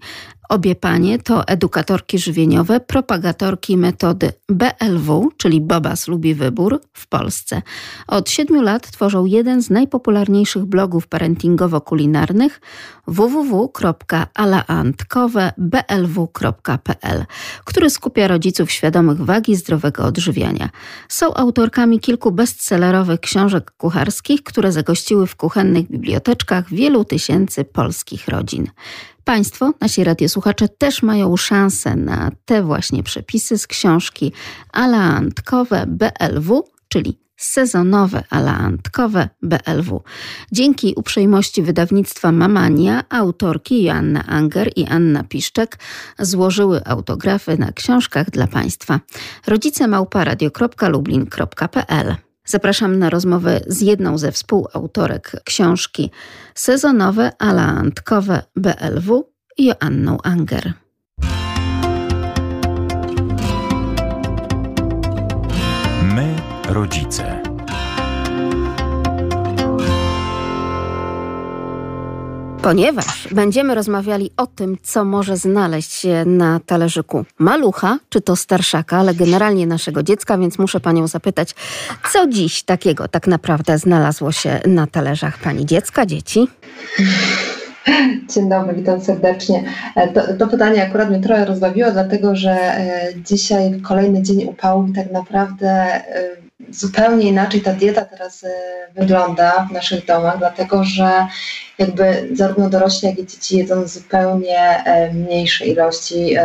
Obie panie to edukatorki żywieniowe, propagatorki metody BLW, czyli Bobas Lubi Wybór, w Polsce. Od 7 lat tworzą jeden z najpopularniejszych blogów parentingowo-kulinarnych www.alaantkoweblw.pl, który skupia rodziców świadomych wagi zdrowego odżywiania. Są autorkami kilku bestsellerowych książek kucharskich, które zagościły w kuchennych biblioteczkach wielu tysięcy polskich rodzin. Państwo, nasi radiosłuchacze, też mają szansę na te właśnie przepisy z książki Alaantkowe BLW, czyli Sezonowe Alaantkowe BLW. Dzięki uprzejmości wydawnictwa Mamania autorki Joanna Anger i Anna Piszczek złożyły autografy na książkach dla Państwa. rodzice@radio.lublin.pl. Zapraszam na rozmowę z jedną ze współautorek książki Sezonowe Alaantkowe BLW, Joanną Anger. My rodzice. Ponieważ będziemy rozmawiali o tym, co może znaleźć się na talerzyku malucha, czy to starszaka, ale generalnie naszego dziecka, więc muszę Panią zapytać, co dziś takiego tak naprawdę znalazło się na talerzach Pani dziecka, dzieci? Dzień dobry, witam serdecznie. To pytanie akurat mnie trochę rozbawiło, dlatego że dzisiaj kolejny dzień upału i tak naprawdę zupełnie inaczej ta dieta teraz wygląda w naszych domach, dlatego że jakby zarówno dorośli, jak i dzieci jedzą zupełnie mniejsze ilości.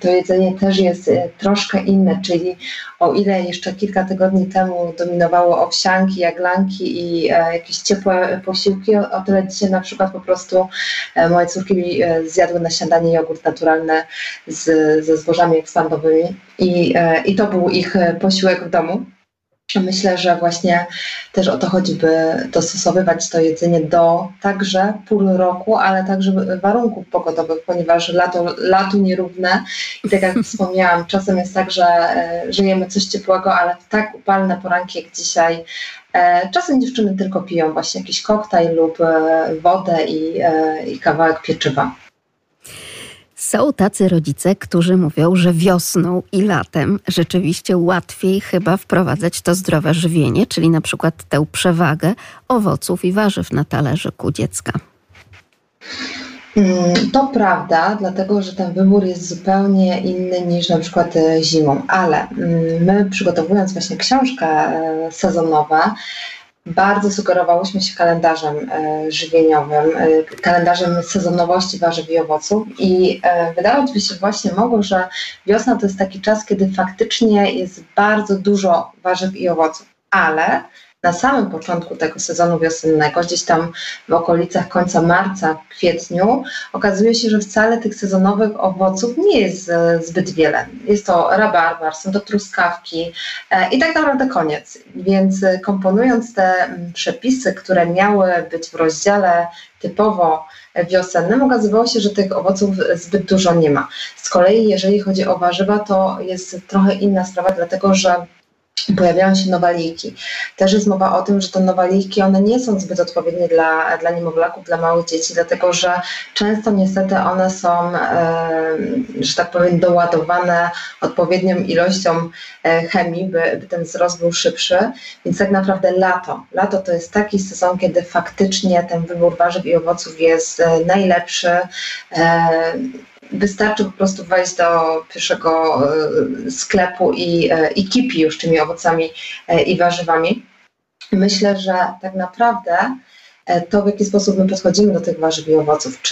To jedzenie też jest troszkę inne, czyli o ile jeszcze kilka tygodni temu dominowało owsianki, jaglanki i jakieś ciepłe posiłki, o tyle dzisiaj na przykład po prostu moje córki zjadły na śniadanie jogurt naturalny ze zbożami ekspandowymi i to był ich posiłek w domu. Myślę, że właśnie też o to chodzi, by dostosowywać to jedzenie do także pór roku, ale także warunków pogodowych, ponieważ lato nierówne i tak jak wspomniałam, czasem jest tak, że żyjemy coś ciepłego, ale w tak upalne poranki jak dzisiaj czasem dziewczyny tylko piją właśnie jakiś koktajl lub wodę i kawałek pieczywa. Są tacy rodzice, którzy mówią, że wiosną i latem rzeczywiście łatwiej chyba wprowadzać to zdrowe żywienie, czyli na przykład tę przewagę owoców i warzyw na talerzyku dziecka. To prawda, dlatego że ten wybór jest zupełnie inny niż na przykład zimą, ale my przygotowując właśnie książkę sezonową, bardzo sugerowałyśmy się kalendarzem żywieniowym, kalendarzem sezonowości warzyw i owoców i wydawałoby się właśnie mogło, że wiosna to jest taki czas, kiedy faktycznie jest bardzo dużo warzyw i owoców, ale na samym początku tego sezonu wiosennego, gdzieś tam w okolicach końca marca, kwietniu, okazuje się, że wcale tych sezonowych owoców nie jest zbyt wiele. Jest to rabarbar, są to truskawki i tak naprawdę koniec. Więc komponując te przepisy, które miały być w rozdziale typowo wiosennym, okazywało się, że tych owoców zbyt dużo nie ma. Z kolei jeżeli chodzi o warzywa, to jest trochę inna sprawa, dlatego że pojawiają się nowaliki. Też jest mowa o tym, że te nowaliki, one nie są zbyt odpowiednie dla niemowlaków, dla małych dzieci, dlatego że często niestety one są, że tak powiem, doładowane odpowiednią ilością chemii, by ten wzrost był szybszy, więc tak naprawdę lato to jest taki sezon, kiedy faktycznie ten wybór warzyw i owoców jest najlepszy. Wystarczy po prostu wejść do pierwszego sklepu i kipi już tymi owocami i warzywami. Myślę, że tak naprawdę to, w jaki sposób my podchodzimy do tych warzyw i owoców,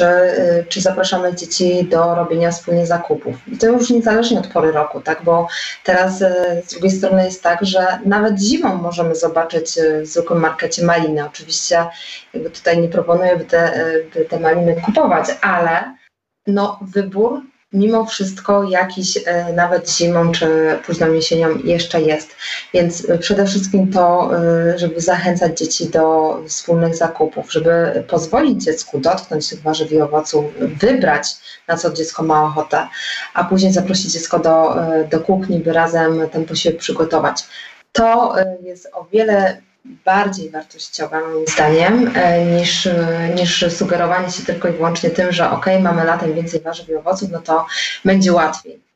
czy zapraszamy dzieci do robienia wspólnie zakupów. I to już niezależnie od pory roku, tak? Bo teraz z drugiej strony jest tak, że nawet zimą możemy zobaczyć w zwykłym markecie maliny. Oczywiście jakby tutaj nie proponuję, by te maliny kupować, ale no, wybór mimo wszystko jakiś nawet zimą czy późną jesienią jeszcze jest. Więc przede wszystkim to, żeby zachęcać dzieci do wspólnych zakupów, żeby pozwolić dziecku dotknąć tych warzyw i owoców, wybrać, na co dziecko ma ochotę, a później zaprosić dziecko do kuchni, by razem ten posiłek przygotować. To jest o wiele bardziej wartościowa moim zdaniem niż sugerowanie się tylko i wyłącznie tym, że okej, mamy latem więcej warzyw i owoców, no to będzie łatwiej.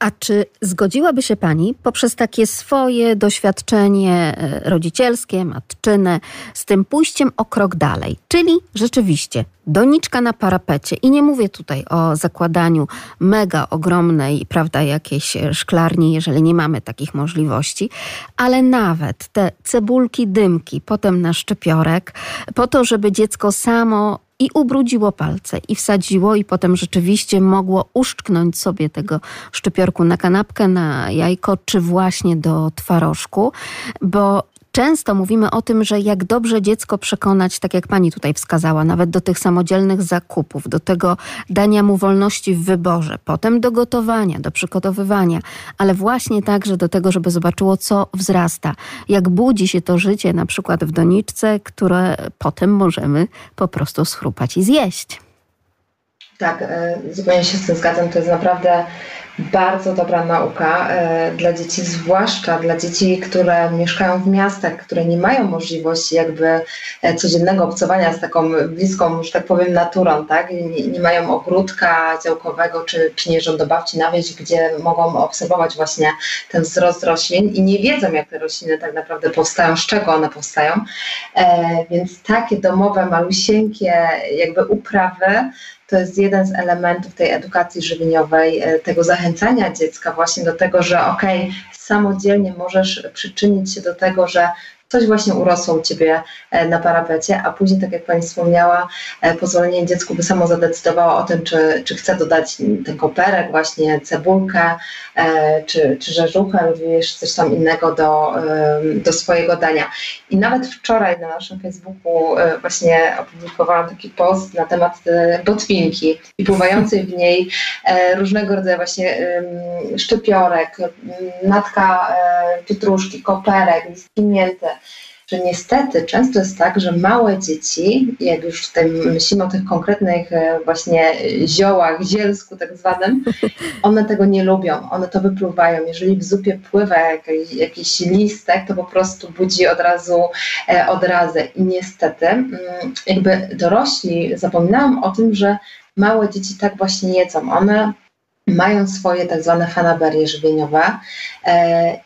A czy zgodziłaby się Pani poprzez takie swoje doświadczenie rodzicielskie, matczyne, z tym pójściem o krok dalej? Czyli rzeczywiście doniczka na parapecie. I nie mówię tutaj o zakładaniu mega ogromnej, prawda, jakiejś szklarni, jeżeli nie mamy takich możliwości, ale nawet te cebulki, dymki, potem na szczypiorek, po to, żeby dziecko samo i ubrudziło palce, i wsadziło, i potem rzeczywiście mogło uszczknąć sobie tego szczypiorku na kanapkę, na jajko, czy właśnie do twarożku, bo często mówimy o tym, że jak dobrze dziecko przekonać, tak jak Pani tutaj wskazała, nawet do tych samodzielnych zakupów, do tego dania mu wolności w wyborze, potem do gotowania, do przygotowywania, ale właśnie także do tego, żeby zobaczyło, co wzrasta. Jak budzi się to życie na przykład w doniczce, które potem możemy po prostu schrupać i zjeść. Tak, zupełnie się z tym zgadzam. To jest naprawdę bardzo dobra nauka dla dzieci, zwłaszcza dla dzieci, które mieszkają w miastach, które nie mają możliwości jakby codziennego obcowania z taką bliską, że tak powiem, naturą, tak? Nie mają ogródka działkowego, czy nie jeżdżą do babci na wieś, gdzie mogą obserwować właśnie ten wzrost roślin i nie wiedzą, jak te rośliny tak naprawdę powstają, z czego one powstają. Więc takie domowe, malusieńkie jakby uprawy to jest jeden z elementów tej edukacji żywieniowej, tego zachęcania dziecka właśnie do tego, że okej, samodzielnie możesz przyczynić się do tego, że coś właśnie urosło u Ciebie na parapecie, a później, tak jak Pani wspomniała, pozwolenie dziecku by samo zadecydowało o tym, czy chce dodać ten koperek, właśnie cebulkę, czy rzeżuchę, lub jeszcze coś tam innego do swojego dania. I nawet wczoraj na naszym Facebooku właśnie opublikowałam taki post na temat botwinki i pływającej w niej różnego rodzaju właśnie szczypiorek, natka pietruszki, koperek, listki mięty, że niestety często jest tak, że małe dzieci, jak już tutaj myślimy o tych konkretnych właśnie ziołach, zielsku tak zwanym, one tego nie lubią, one to wypluwają. Jeżeli w zupie pływa jakiś listek, to po prostu budzi od razu odrazę. I niestety jakby dorośli zapominałam o tym, że małe dzieci tak właśnie jedzą. One mają swoje tak zwane fanaberie żywieniowe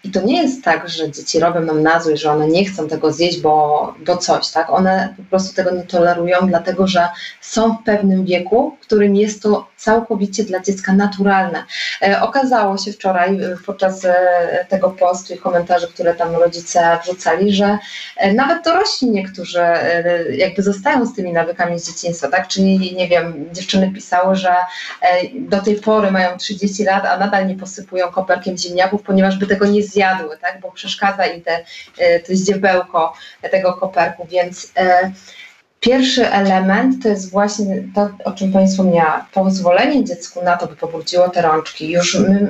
i to nie jest tak, że dzieci robią nam na złość, że one nie chcą tego zjeść, bo coś, tak? One po prostu tego nie tolerują, dlatego że są w pewnym wieku, w którym jest to całkowicie dla dziecka naturalne. Okazało się wczoraj podczas tego postu i komentarzy, które tam rodzice wrzucali, że nawet dorośli niektórzy jakby zostają z tymi nawykami z dzieciństwa, tak? Czyli nie wiem, dziewczyny pisały, że do tej pory mają 30 lat, a nadal nie posypują koperkiem ziemniaków, ponieważ by tego nie zjadły, tak? Bo przeszkadza im to zdziebełko tego koperku. Więc pierwszy element to jest właśnie to, o czym Pani wspomniała, pozwolenie dziecku na to, by powróciło te rączki.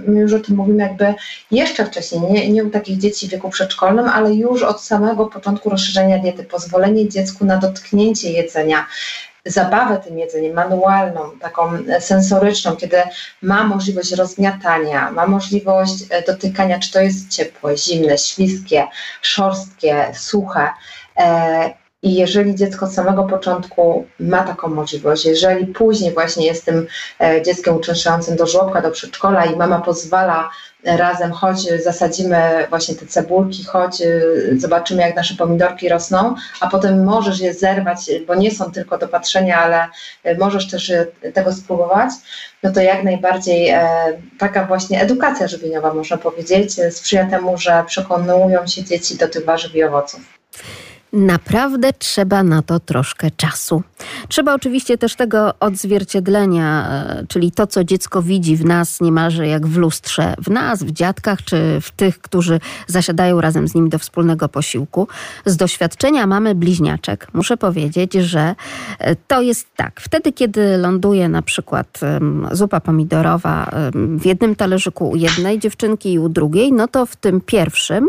My już o tym mówimy jakby jeszcze wcześniej, nie u takich dzieci w wieku przedszkolnym, ale już od samego początku rozszerzenia diety, pozwolenie dziecku na dotknięcie jedzenia. zabawę tym jedzeniem, manualną, taką sensoryczną, kiedy ma możliwość rozgniatania, ma możliwość dotykania, czy to jest ciepłe, zimne, śliskie, szorstkie, suche. I jeżeli dziecko od samego początku ma taką możliwość, jeżeli później właśnie jest tym dzieckiem uczęszczającym do żłobka, do przedszkola i mama pozwala razem, choć zasadzimy właśnie te cebulki, choć zobaczymy, jak nasze pomidorki rosną, a potem możesz je zerwać, bo nie są tylko do patrzenia, ale możesz też tego spróbować, no to jak najbardziej taka właśnie edukacja żywieniowa, można powiedzieć, sprzyja temu, że przekonują się dzieci do tych warzyw i owoców. Naprawdę trzeba na to troszkę czasu. Trzeba oczywiście też tego odzwierciedlenia, czyli to, co dziecko widzi w nas niemalże jak w lustrze. W nas, w dziadkach, czy w tych, którzy zasiadają razem z nim do wspólnego posiłku. Z doświadczenia mamy bliźniaczek. Muszę powiedzieć, że to jest tak. Wtedy, kiedy ląduje na przykład zupa pomidorowa w jednym talerzyku u jednej dziewczynki i u drugiej, no to w tym pierwszym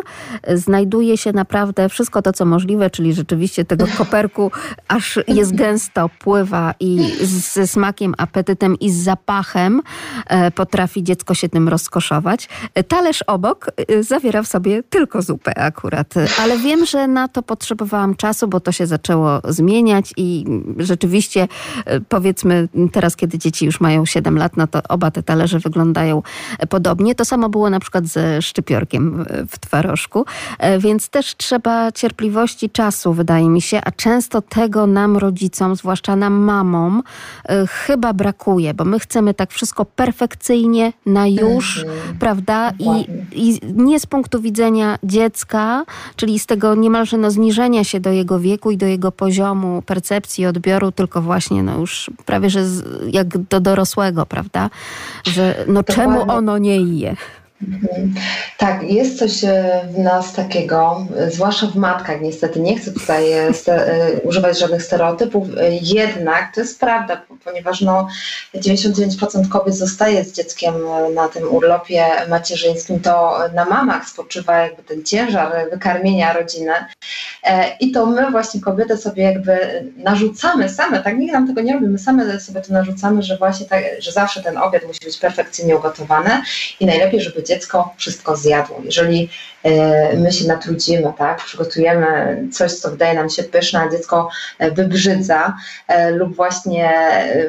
znajduje się naprawdę wszystko to, co możliwe, czyli rzeczywiście tego koperku aż jest gęsto, pływa i ze smakiem, apetytem i z zapachem potrafi dziecko się tym rozkoszować. Talerz obok zawiera w sobie tylko zupę akurat, ale wiem, że na to potrzebowałam czasu, bo to się zaczęło zmieniać i rzeczywiście powiedzmy teraz, kiedy dzieci już mają 7 lat, no to oba te talerze wyglądają podobnie. To samo było na przykład ze szczypiorkiem w twarożku, więc też trzeba cierpliwości czasu, wydaje mi się, a często tego nam rodzicom, zwłaszcza nam mamom, chyba brakuje, bo my chcemy tak wszystko perfekcyjnie, na już, prawda? I nie z punktu widzenia dziecka, czyli z tego niemalże zniżenia się do jego wieku i do jego poziomu percepcji, odbioru, tylko właśnie już prawie, że jak do dorosłego, prawda? Że czemu ono nie je? Tak, jest coś w nas takiego, zwłaszcza w matkach, niestety nie chcę tutaj używać żadnych stereotypów, jednak to jest prawda, ponieważ 99% kobiet zostaje z dzieckiem na tym urlopie macierzyńskim, to na mamach spoczywa jakby ten ciężar wykarmienia rodziny i to my właśnie kobiety sobie jakby narzucamy same, tak nikt nam tego nie robi, my same sobie to narzucamy, że właśnie tak, że zawsze ten obiad musi być perfekcyjnie ugotowany i najlepiej, żeby dziecko wszystko zjadło. Jeżeli my się natrudzimy, tak, przygotujemy coś, co wydaje nam się pyszne, a dziecko wybrzydza lub właśnie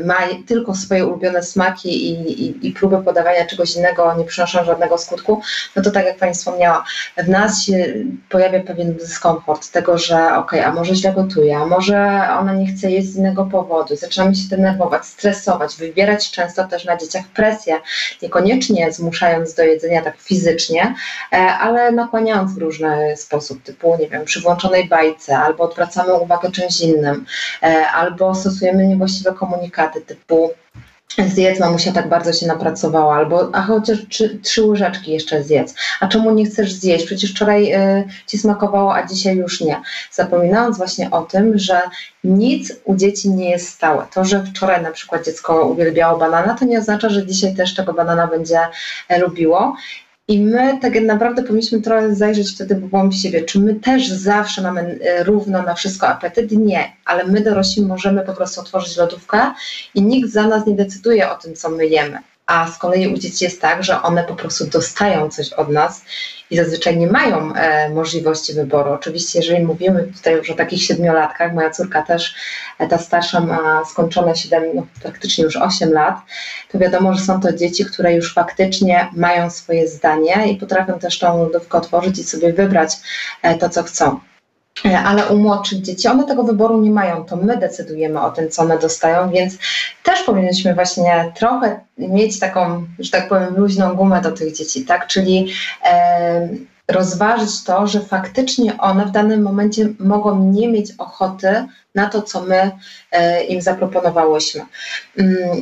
ma tylko swoje ulubione smaki i próby podawania czegoś innego nie przynoszą żadnego skutku, no to tak jak Pani wspomniała, w nas się pojawia pewien dyskomfort tego, że okej, a może źle gotuje, a może ona nie chce jeść z innego powodu. Zaczynamy się denerwować, stresować, wybierać często też na dzieciach presję, niekoniecznie zmuszając do jedzenia tak fizycznie, ale nakłaniając w różny sposób, typu, nie wiem, przy włączonej bajce, albo odwracamy uwagę czymś innym, albo stosujemy niewłaściwe komunikaty, typu zjedz, mamusia tak bardzo się napracowała, albo a chociaż 3 łyżeczki jeszcze zjedz, a czemu nie chcesz zjeść, przecież wczoraj ci smakowało, a dzisiaj już nie. Zapominając właśnie o tym, że nic u dzieci nie jest stałe. To, że wczoraj na przykład dziecko uwielbiało banana, to nie oznacza, że dzisiaj też tego banana będzie lubiło. I my tak naprawdę powinniśmy trochę zajrzeć wtedy w głąb siebie, czy my też zawsze mamy równo na wszystko apetyt? Nie, ale my dorośli możemy po prostu otworzyć lodówkę i nikt za nas nie decyduje o tym, co my jemy. A z kolei u dzieci jest tak, że one po prostu dostają coś od nas i zazwyczaj nie mają możliwości wyboru. Oczywiście, jeżeli mówimy tutaj już o takich 7-latkach, moja córka też, ta starsza ma skończone 7, no praktycznie już 8 lat, to wiadomo, że są to dzieci, które już faktycznie mają swoje zdanie i potrafią też tą lodówkę otworzyć i sobie wybrać to, co chcą. Ale u młodszych dzieci one tego wyboru nie mają, to my decydujemy o tym, co one dostają, więc też powinniśmy właśnie trochę mieć taką, że tak powiem, luźną gumę do tych dzieci, tak? Czyli rozważyć to, że faktycznie one w danym momencie mogą nie mieć ochoty na to, co my im zaproponowałyśmy.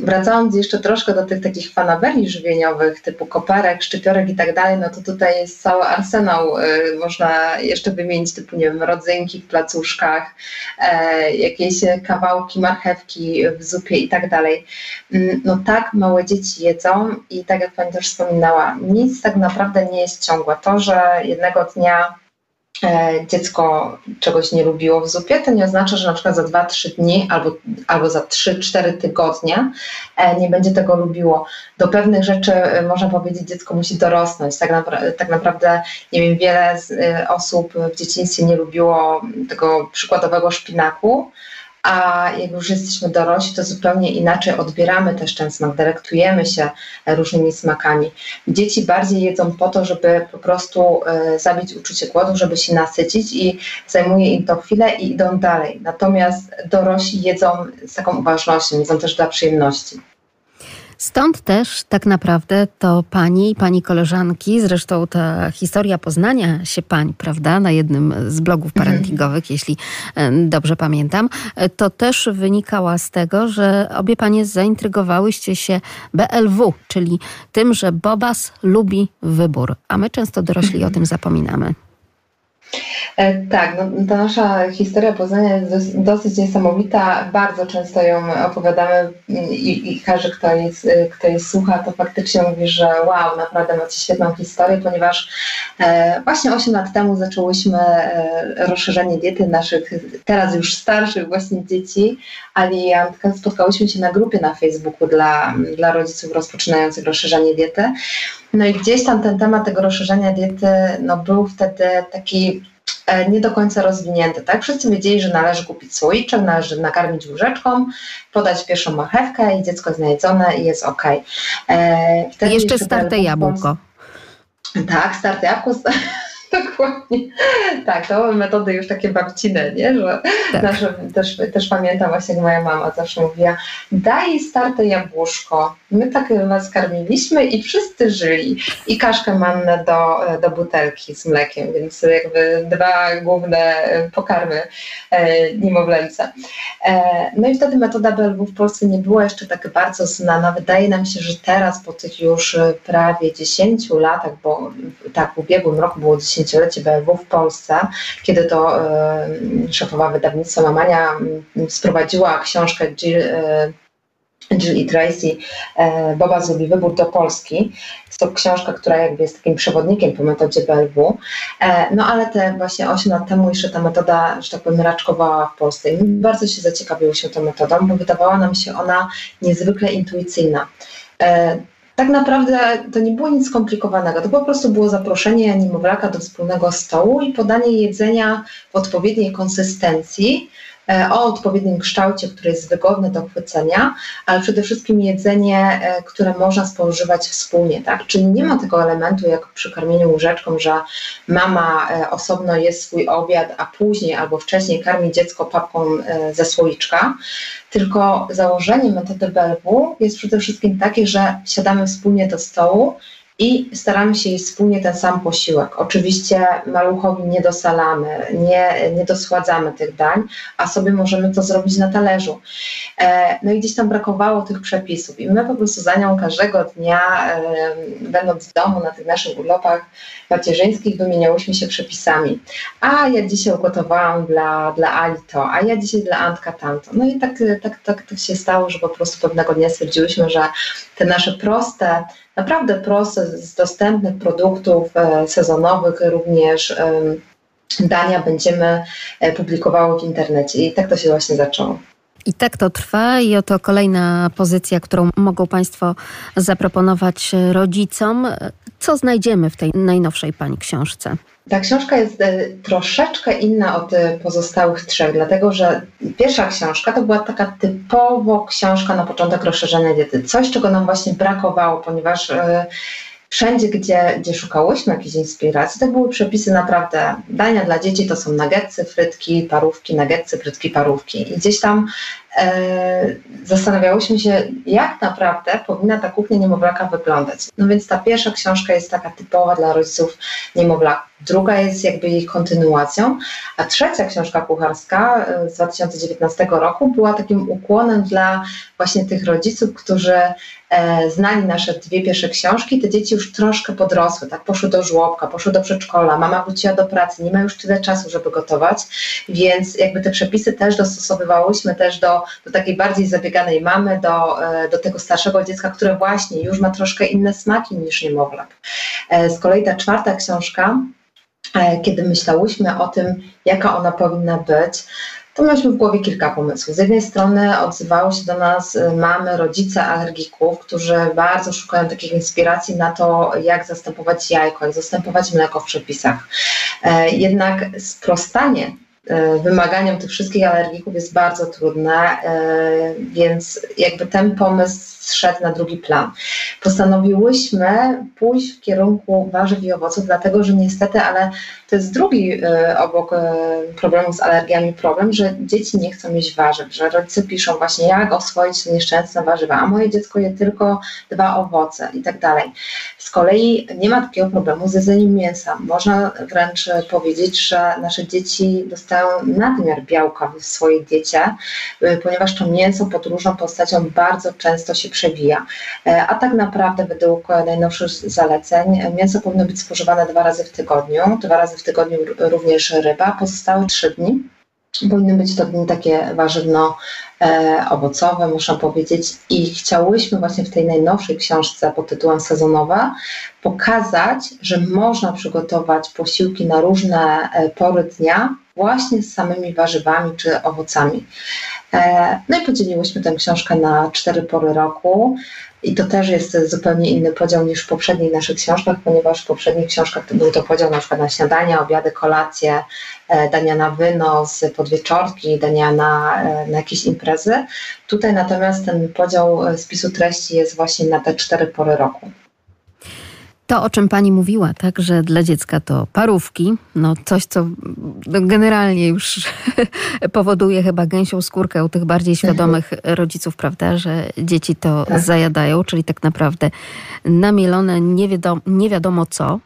Wracając jeszcze troszkę do tych takich fanaberii żywieniowych, typu koperek, szczypiorek i tak dalej, no to tutaj jest cały arsenał, można jeszcze wymienić, typu, nie wiem, rodzynki w placuszkach, jakieś kawałki marchewki w zupie i tak dalej. No tak małe dzieci jedzą i tak jak Pani też wspominała, nic tak naprawdę nie jest ciągłe. To, że jednego dnia dziecko czegoś nie lubiło w zupie, to nie oznacza, że na przykład za 2-3 dni albo za 3-4 tygodnie nie będzie tego lubiło. Do pewnych rzeczy, można powiedzieć, dziecko musi dorosnąć. Tak naprawdę, nie wiem, wiele osób w dzieciństwie nie lubiło tego przykładowego szpinaku, a jak już jesteśmy dorośli, to zupełnie inaczej odbieramy też ten smak, delektujemy się różnymi smakami. Dzieci bardziej jedzą po to, żeby po prostu zabić uczucie głodu, żeby się nasycić i zajmuje im to chwilę i idą dalej. Natomiast dorośli jedzą z taką uważnością, jedzą też dla przyjemności. Stąd też tak naprawdę to pani i pani koleżanki, zresztą ta historia poznania się pań, prawda, na jednym z blogów parentingowych, jeśli dobrze pamiętam, to też wynikała z tego, że obie panie zaintrygowałyście się BLW, czyli tym, że Bobas lubi wybór, a my często dorośli o tym zapominamy. Tak, no, ta nasza historia poznania jest dosyć niesamowita, bardzo często ją opowiadamy i każdy, kto jej słucha, to faktycznie mówi, że wow, naprawdę macie świetną historię, ponieważ właśnie 8 lat temu zaczęłyśmy rozszerzenie diety naszych teraz już starszych właśnie dzieci, aliantka. Spotkałyśmy się na grupie na Facebooku dla rodziców rozpoczynających rozszerzenie diety. No i gdzieś tam ten temat tego rozszerzenia diety był wtedy taki nie do końca rozwinięty, tak? Wszyscy wiedzieli, że należy kupić słoiczek, należy nakarmić łyżeczką, podać pierwszą marchewkę i dziecko jest najedzone i jest ok. Jeszcze starte jabłko. Tak, starte jabłko. Dokładnie. Tak, to były metody już takie babcine, nie? Że tak. Też pamiętam właśnie, jak moja mama zawsze mówiła, daj starte jabłuszko. My tak nas karmiliśmy i wszyscy żyli. I kaszkę mannę do butelki z mlekiem, więc jakby dwa główne pokarmy niemowlęce. No i wtedy metoda BLW w Polsce nie była jeszcze tak bardzo znana. Wydaje nam się, że teraz po tych już prawie 10 latach, bo tak w ubiegłym roku było 10 dziesięciolecie BLW w Polsce, kiedy to szefowa wydawnictwa Mamania sprowadziła książkę Jill i Tracy Bobas Lubi Wybór do Polski. Jest to książka, która jakby jest takim przewodnikiem po metodzie BLW. No ale te właśnie 8 lat temu jeszcze ta metoda, że tak powiem, raczkowała w Polsce. I my bardzo się zaciekawiłyśmy tą metodą, bo wydawała nam się ona niezwykle intuicyjna. Tak naprawdę to nie było nic skomplikowanego, to po prostu było zaproszenie niemowlaka do wspólnego stołu i podanie jedzenia w odpowiedniej konsystencji, o odpowiednim kształcie, który jest wygodny do chwycenia, ale przede wszystkim jedzenie, które można spożywać wspólnie, tak? Czyli nie ma tego elementu jak przy karmieniu łyżeczką, że mama osobno je swój obiad, a później albo wcześniej karmi dziecko papką ze słoiczka, tylko założenie metody BLW jest przede wszystkim takie, że siadamy wspólnie do stołu i staramy się jeść wspólnie ten sam posiłek. Oczywiście maluchowi nie dosalamy, nie dosładzamy tych dań, a sobie możemy to zrobić na talerzu. No i gdzieś tam brakowało tych przepisów i my po prostu za nią każdego dnia, będąc w domu na tych naszych urlopach macierzyńskich, wymieniałyśmy się przepisami. A ja dzisiaj ugotowałam dla Ali to, a ja dzisiaj dla Antka tamto. No i tak się stało, że po prostu pewnego dnia stwierdziłyśmy, że te nasze proste, naprawdę proste, z dostępnych produktów sezonowych również dania będziemy publikowały w internecie. I tak to się właśnie zaczęło. I tak to trwa i oto kolejna pozycja, którą mogą Państwo zaproponować rodzicom. Co znajdziemy w tej najnowszej Pani książce? Ta książka jest troszeczkę inna od pozostałych trzech, dlatego że pierwsza książka to była taka typowo książka na początek rozszerzenia diety. Coś, czego nam właśnie brakowało, ponieważ wszędzie, gdzie szukałyśmy jakiejś inspiracji, to były przepisy naprawdę. Dania dla dzieci to są nuggetsy, frytki, parówki, nuggetsy, frytki, parówki. I gdzieś tam zastanawiałyśmy się, jak naprawdę powinna ta kuchnia niemowlaka wyglądać. No więc ta pierwsza książka jest taka typowa dla rodziców niemowlaków. Druga jest jakby jej kontynuacją, a trzecia książka kucharska z 2019 roku była takim ukłonem dla właśnie tych rodziców, którzy znali nasze dwie pierwsze książki. Te dzieci już troszkę podrosły, tak? Poszły do żłobka, poszły do przedszkola, mama wróciła do pracy, nie ma już tyle czasu, żeby gotować, więc jakby te przepisy też dostosowywałyśmy też do takiej bardziej zabieganej mamy, do tego starszego dziecka, które właśnie już ma troszkę inne smaki niż niemowlak. Z kolei ta czwarta książka kiedy myślałyśmy o tym, jaka ona powinna być, to mieliśmy w głowie kilka pomysłów. Z jednej strony odzywały się do nas mamy, rodzice alergików, którzy bardzo szukają takich inspiracji na to, jak zastępować jajko, jak zastępować mleko w przepisach. Jednak sprostanie wymaganiom tych wszystkich alergików jest bardzo trudne, więc jakby ten pomysł szedł na drugi plan. Postanowiłyśmy pójść w kierunku warzyw i owoców, dlatego że niestety, ale to jest drugi obok problemu z alergiami problem, że dzieci nie chcą jeść warzyw, że rodzice piszą właśnie, jak oswoić nieszczęsne warzywa, a moje dziecko je tylko dwa owoce i tak dalej. Z kolei nie ma takiego problemu z jedzeniem mięsa. Można wręcz powiedzieć, że nasze dzieci dostają nadmiar białka w swojej diecie, ponieważ to mięso pod różną postacią bardzo często się przebija. A tak naprawdę według najnowszych zaleceń mięso powinno być spożywane 2 razy w tygodniu również ryba, pozostałe 3 dni. Powinny być to dni takie warzywno-owocowe, muszę powiedzieć, i chciałyśmy właśnie w tej najnowszej książce pod tytułem Sezonowe pokazać, że można przygotować posiłki na różne pory dnia właśnie z samymi warzywami czy owocami. No i podzieliłyśmy tę książkę na 4 pory roku. I to też jest zupełnie inny podział niż w poprzednich naszych książkach, ponieważ w poprzednich książkach to był to podział na przykład na śniadania, obiady, kolacje, dania na wynos, podwieczorki, dania na jakieś imprezy. Tutaj natomiast ten podział spisu treści jest właśnie na te 4 pory roku. To, o czym pani mówiła, tak, że dla dziecka to parówki, no coś, co generalnie już powoduje chyba gęsią skórkę u tych bardziej świadomych rodziców, prawda, że dzieci to zajadają, czyli tak naprawdę namielone nie wiadomo co.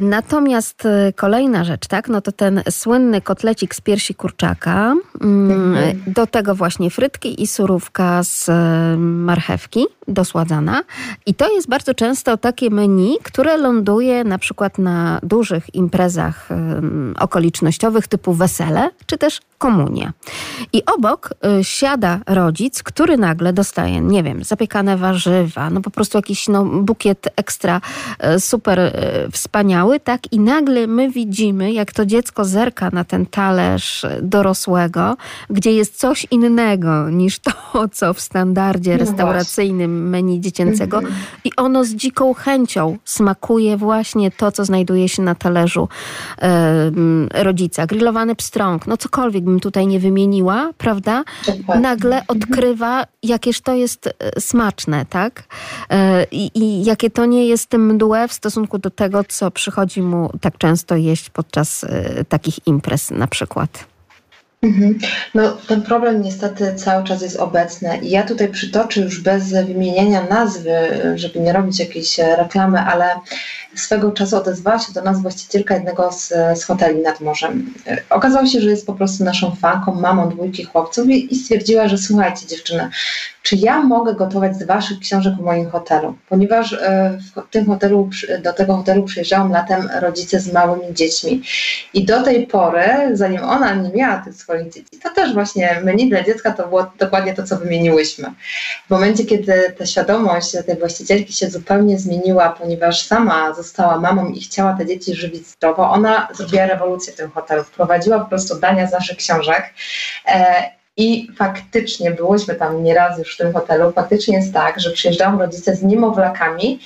Natomiast kolejna rzecz, tak, no to ten słynny kotlecik z piersi kurczaka, do tego właśnie frytki i surówka z marchewki dosładzana. I to jest bardzo często takie menu, które ląduje na przykład na dużych imprezach okolicznościowych typu wesele, czy też komunie. I obok siada rodzic, który nagle dostaje, nie wiem, zapiekane warzywa, no po prostu jakiś bukiet ekstra super wspaniały, tak? I nagle my widzimy, jak to dziecko zerka na ten talerz dorosłego, gdzie jest coś innego niż to, co w standardzie restauracyjnym menu dziecięcego. I ono z dziką chęcią smakuje właśnie to, co znajduje się na talerzu rodzica. Grillowany pstrąg, no cokolwiek bym tutaj nie wymieniła, prawda? Nagle odkrywa, jakież to jest smaczne, tak? I jakie to nie jest mdłe w stosunku do tego, co przychodzi mu tak często jeść podczas takich imprez na przykład. No, ten problem niestety cały czas jest obecny i ja tutaj przytoczę już bez wymieniania nazwy, żeby nie robić jakiejś reklamy, ale swego czasu odezwała się do nas właścicielka jednego z hoteli nad morzem. Okazało się, że jest po prostu naszą fanką, mamą 2 chłopców i stwierdziła, że słuchajcie dziewczyny, czy ja mogę gotować z waszych książek w moim hotelu? Ponieważ do tego hotelu przyjeżdżają latem rodzice z małymi dziećmi. I do tej pory, zanim ona nie miała tych swoich dzieci, to też właśnie menu dla dziecka to było dokładnie to, co wymieniłyśmy. W momencie, kiedy ta świadomość tej właścicielki się zupełnie zmieniła, ponieważ sama została mamą i chciała te dzieci żywić zdrowo, ona zrobiła rewolucję w tym hotelu. Wprowadziła po prostu dania z naszych książek. I faktycznie, byłyśmy tam nieraz już w tym hotelu, faktycznie jest tak, że przyjeżdżają rodzice z niemowlakami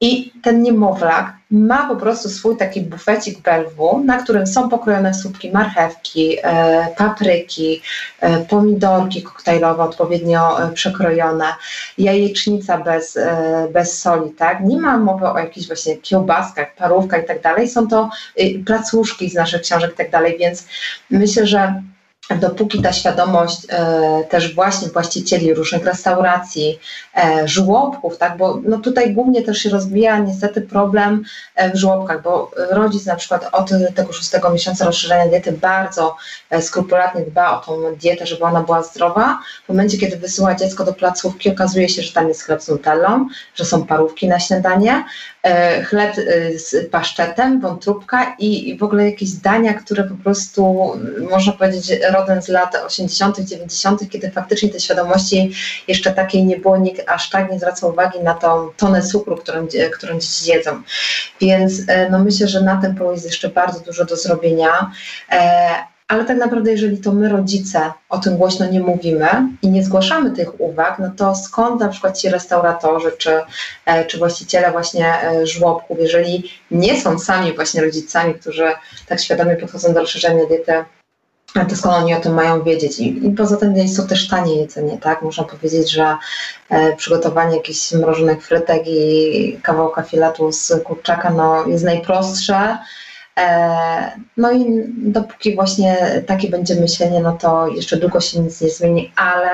i ten niemowlak ma po prostu swój taki bufecik BLW, na którym są pokrojone słupki marchewki, papryki, pomidorki koktajlowe odpowiednio przekrojone, jajecznica bez soli, tak? Nie ma mowy o jakichś właśnie kiełbaskach, parówkach i tak dalej, są to placuszki z naszych książek i tak dalej, więc myślę, że dopóki ta świadomość też właśnie właścicieli różnych restauracji, żłobków, tak, bo no tutaj głównie też się rozwija niestety problem w żłobkach, bo rodzic na przykład od tego 6. miesiąca rozszerzenia diety bardzo skrupulatnie dba o tą dietę, żeby ona była zdrowa. W momencie, kiedy wysyła dziecko do placówki, okazuje się, że tam jest chleb z nutellą, że są parówki na śniadanie, chleb z paszczetem, wątróbka i w ogóle jakieś dania, które po prostu, można powiedzieć, rodem z lat 80., 90., kiedy faktycznie tej świadomości jeszcze takiej nie było, nikt aż tak nie zwracał uwagi na tą tonę cukru, którą dzieci jedzą. Więc no myślę, że na tym polu jest jeszcze bardzo dużo do zrobienia. Ale tak naprawdę, jeżeli to my rodzice o tym głośno nie mówimy i nie zgłaszamy tych uwag, no to skąd na przykład ci restauratorzy czy właściciele właśnie żłobków, jeżeli nie są sami właśnie rodzicami, którzy tak świadomie podchodzą do rozszerzenia diety, to skąd oni o tym mają wiedzieć? I poza tym jest to też tanie jedzenie, tak? Można powiedzieć, że przygotowanie jakichś mrożonych frytek i kawałka filetu z kurczaka no, jest najprostsze. No i dopóki właśnie takie będzie myślenie, no to jeszcze długo się nic nie zmieni, ale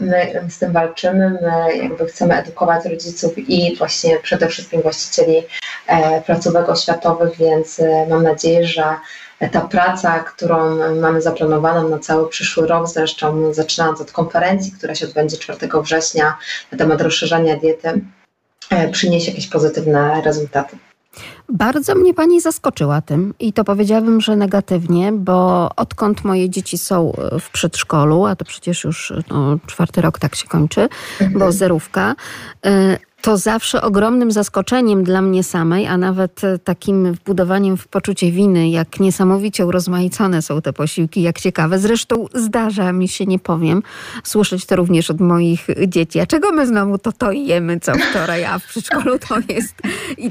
my z tym walczymy, my jakby chcemy edukować rodziców i właśnie przede wszystkim właścicieli placówek oświatowych, więc mam nadzieję, że ta praca, którą mamy zaplanowaną na cały przyszły rok, zresztą zaczynając od konferencji, która się odbędzie 4 września na temat rozszerzania diety, przyniesie jakieś pozytywne rezultaty. Bardzo mnie Pani zaskoczyła tym i to powiedziałabym, że negatywnie, bo odkąd moje dzieci są w przedszkolu, a to przecież już 4 rok tak się kończy, bo zerówka, to zawsze ogromnym zaskoczeniem dla mnie samej, a nawet takim wbudowaniem w poczucie winy, jak niesamowicie urozmaicone są te posiłki, jak ciekawe. Zresztą zdarza mi się, nie powiem, słyszeć to również od moich dzieci. A czego my znowu to jemy co wczoraj, a w przedszkolu to jest i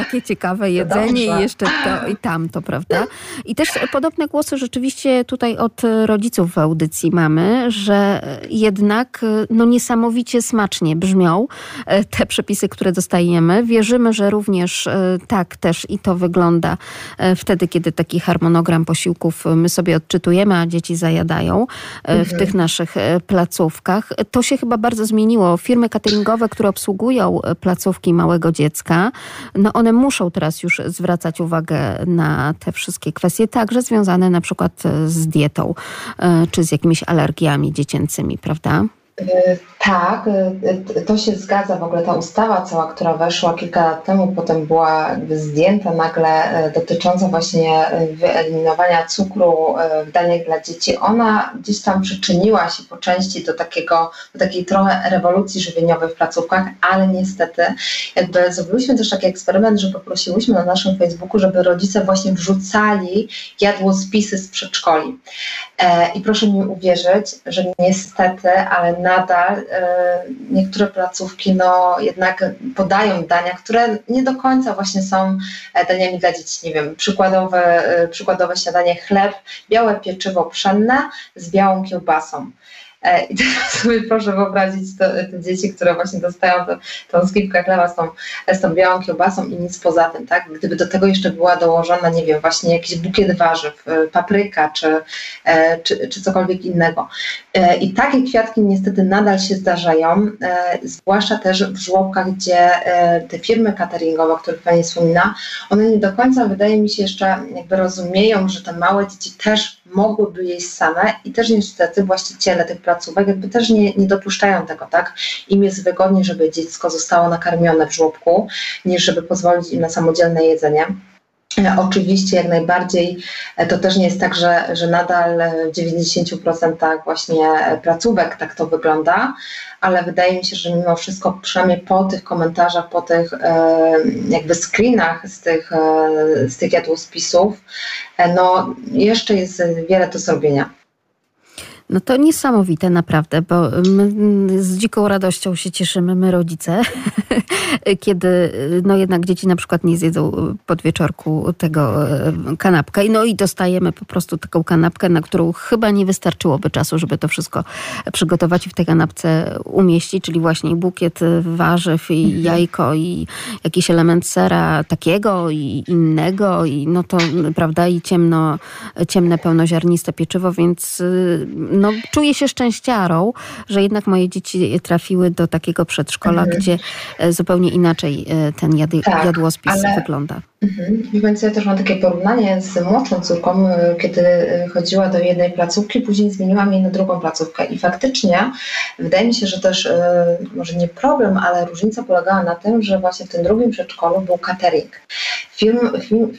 takie ciekawe jedzenie i jeszcze to i tamto, prawda? I też podobne głosy rzeczywiście tutaj od rodziców w audycji mamy, że jednak no niesamowicie smacznie brzmią te przepisy, które dostajemy. Wierzymy, że również tak też i to wygląda wtedy, kiedy taki harmonogram posiłków my sobie odczytujemy, a dzieci zajadają w tych naszych placówkach. To się chyba bardzo zmieniło. Firmy cateringowe, które obsługują placówki małego dziecka, no one muszą teraz już zwracać uwagę na te wszystkie kwestie, także związane na przykład z dietą, czy z jakimiś alergiami dziecięcymi, prawda? Tak, to się zgadza. W ogóle ta ustawa cała, która weszła kilka lat temu, potem była jakby zdjęta nagle, dotycząca właśnie wyeliminowania cukru w daniach dla dzieci, ona gdzieś tam przyczyniła się po części do takiej trochę rewolucji żywieniowej w placówkach, ale niestety jakby zrobiliśmy też taki eksperyment, że poprosiłyśmy na naszym Facebooku, żeby rodzice właśnie wrzucali jadłospisy z przedszkoli. I proszę mi uwierzyć, że niestety, ale nadal niektóre placówki no, jednak podają dania, które nie do końca właśnie są daniami dla dzieci. Nie wiem, przykładowe śniadanie chleb, białe pieczywo pszenne z białą kiełbasą. I teraz sobie proszę wyobrazić te dzieci, które właśnie dostają tą skibkę chleba z tą białą kiełbasą i nic poza tym, tak? Gdyby do tego jeszcze była dołożona, nie wiem, właśnie jakiś bukiet warzyw, papryka czy cokolwiek innego. I takie kwiatki niestety nadal się zdarzają, zwłaszcza też w żłobkach, gdzie te firmy cateringowe, o których Pani wspomina, one nie do końca, wydaje mi się, jeszcze jakby rozumieją, że te małe dzieci też mogłyby jeść same i też niestety właściciele tych placówek jakby też nie dopuszczają tego, tak? Im jest wygodniej, żeby dziecko zostało nakarmione w żłobku, niż żeby pozwolić im na samodzielne jedzenie. Oczywiście jak najbardziej to też nie jest tak, że nadal w 90% właśnie placówek tak to wygląda, ale wydaje mi się, że mimo wszystko, przynajmniej po tych komentarzach, po tych jakby screenach z tych jadłospisów, no jeszcze jest wiele do zrobienia. No to niesamowite naprawdę, bo my z dziką radością się cieszymy, my rodzice, kiedy no jednak dzieci na przykład nie zjedzą pod wieczorku tego kanapka. No i dostajemy po prostu taką kanapkę, na którą chyba nie wystarczyłoby czasu, żeby to wszystko przygotować i w tej kanapce umieścić, czyli właśnie bukiet warzyw i jajko i jakiś element sera takiego i innego i no to prawda i ciemne pełnoziarniste pieczywo, więc no, czuję się szczęściarą, że jednak moje dzieci trafiły do takiego przedszkola, gdzie zupełnie inaczej ten jadłospis wygląda. Więc ja też mam takie porównanie z młodszą córką, kiedy chodziła do jednej placówki, później zmieniłam jej na drugą placówkę i faktycznie wydaje mi się, że też może nie problem, ale różnica polegała na tym, że właśnie w tym drugim przedszkolu był catering.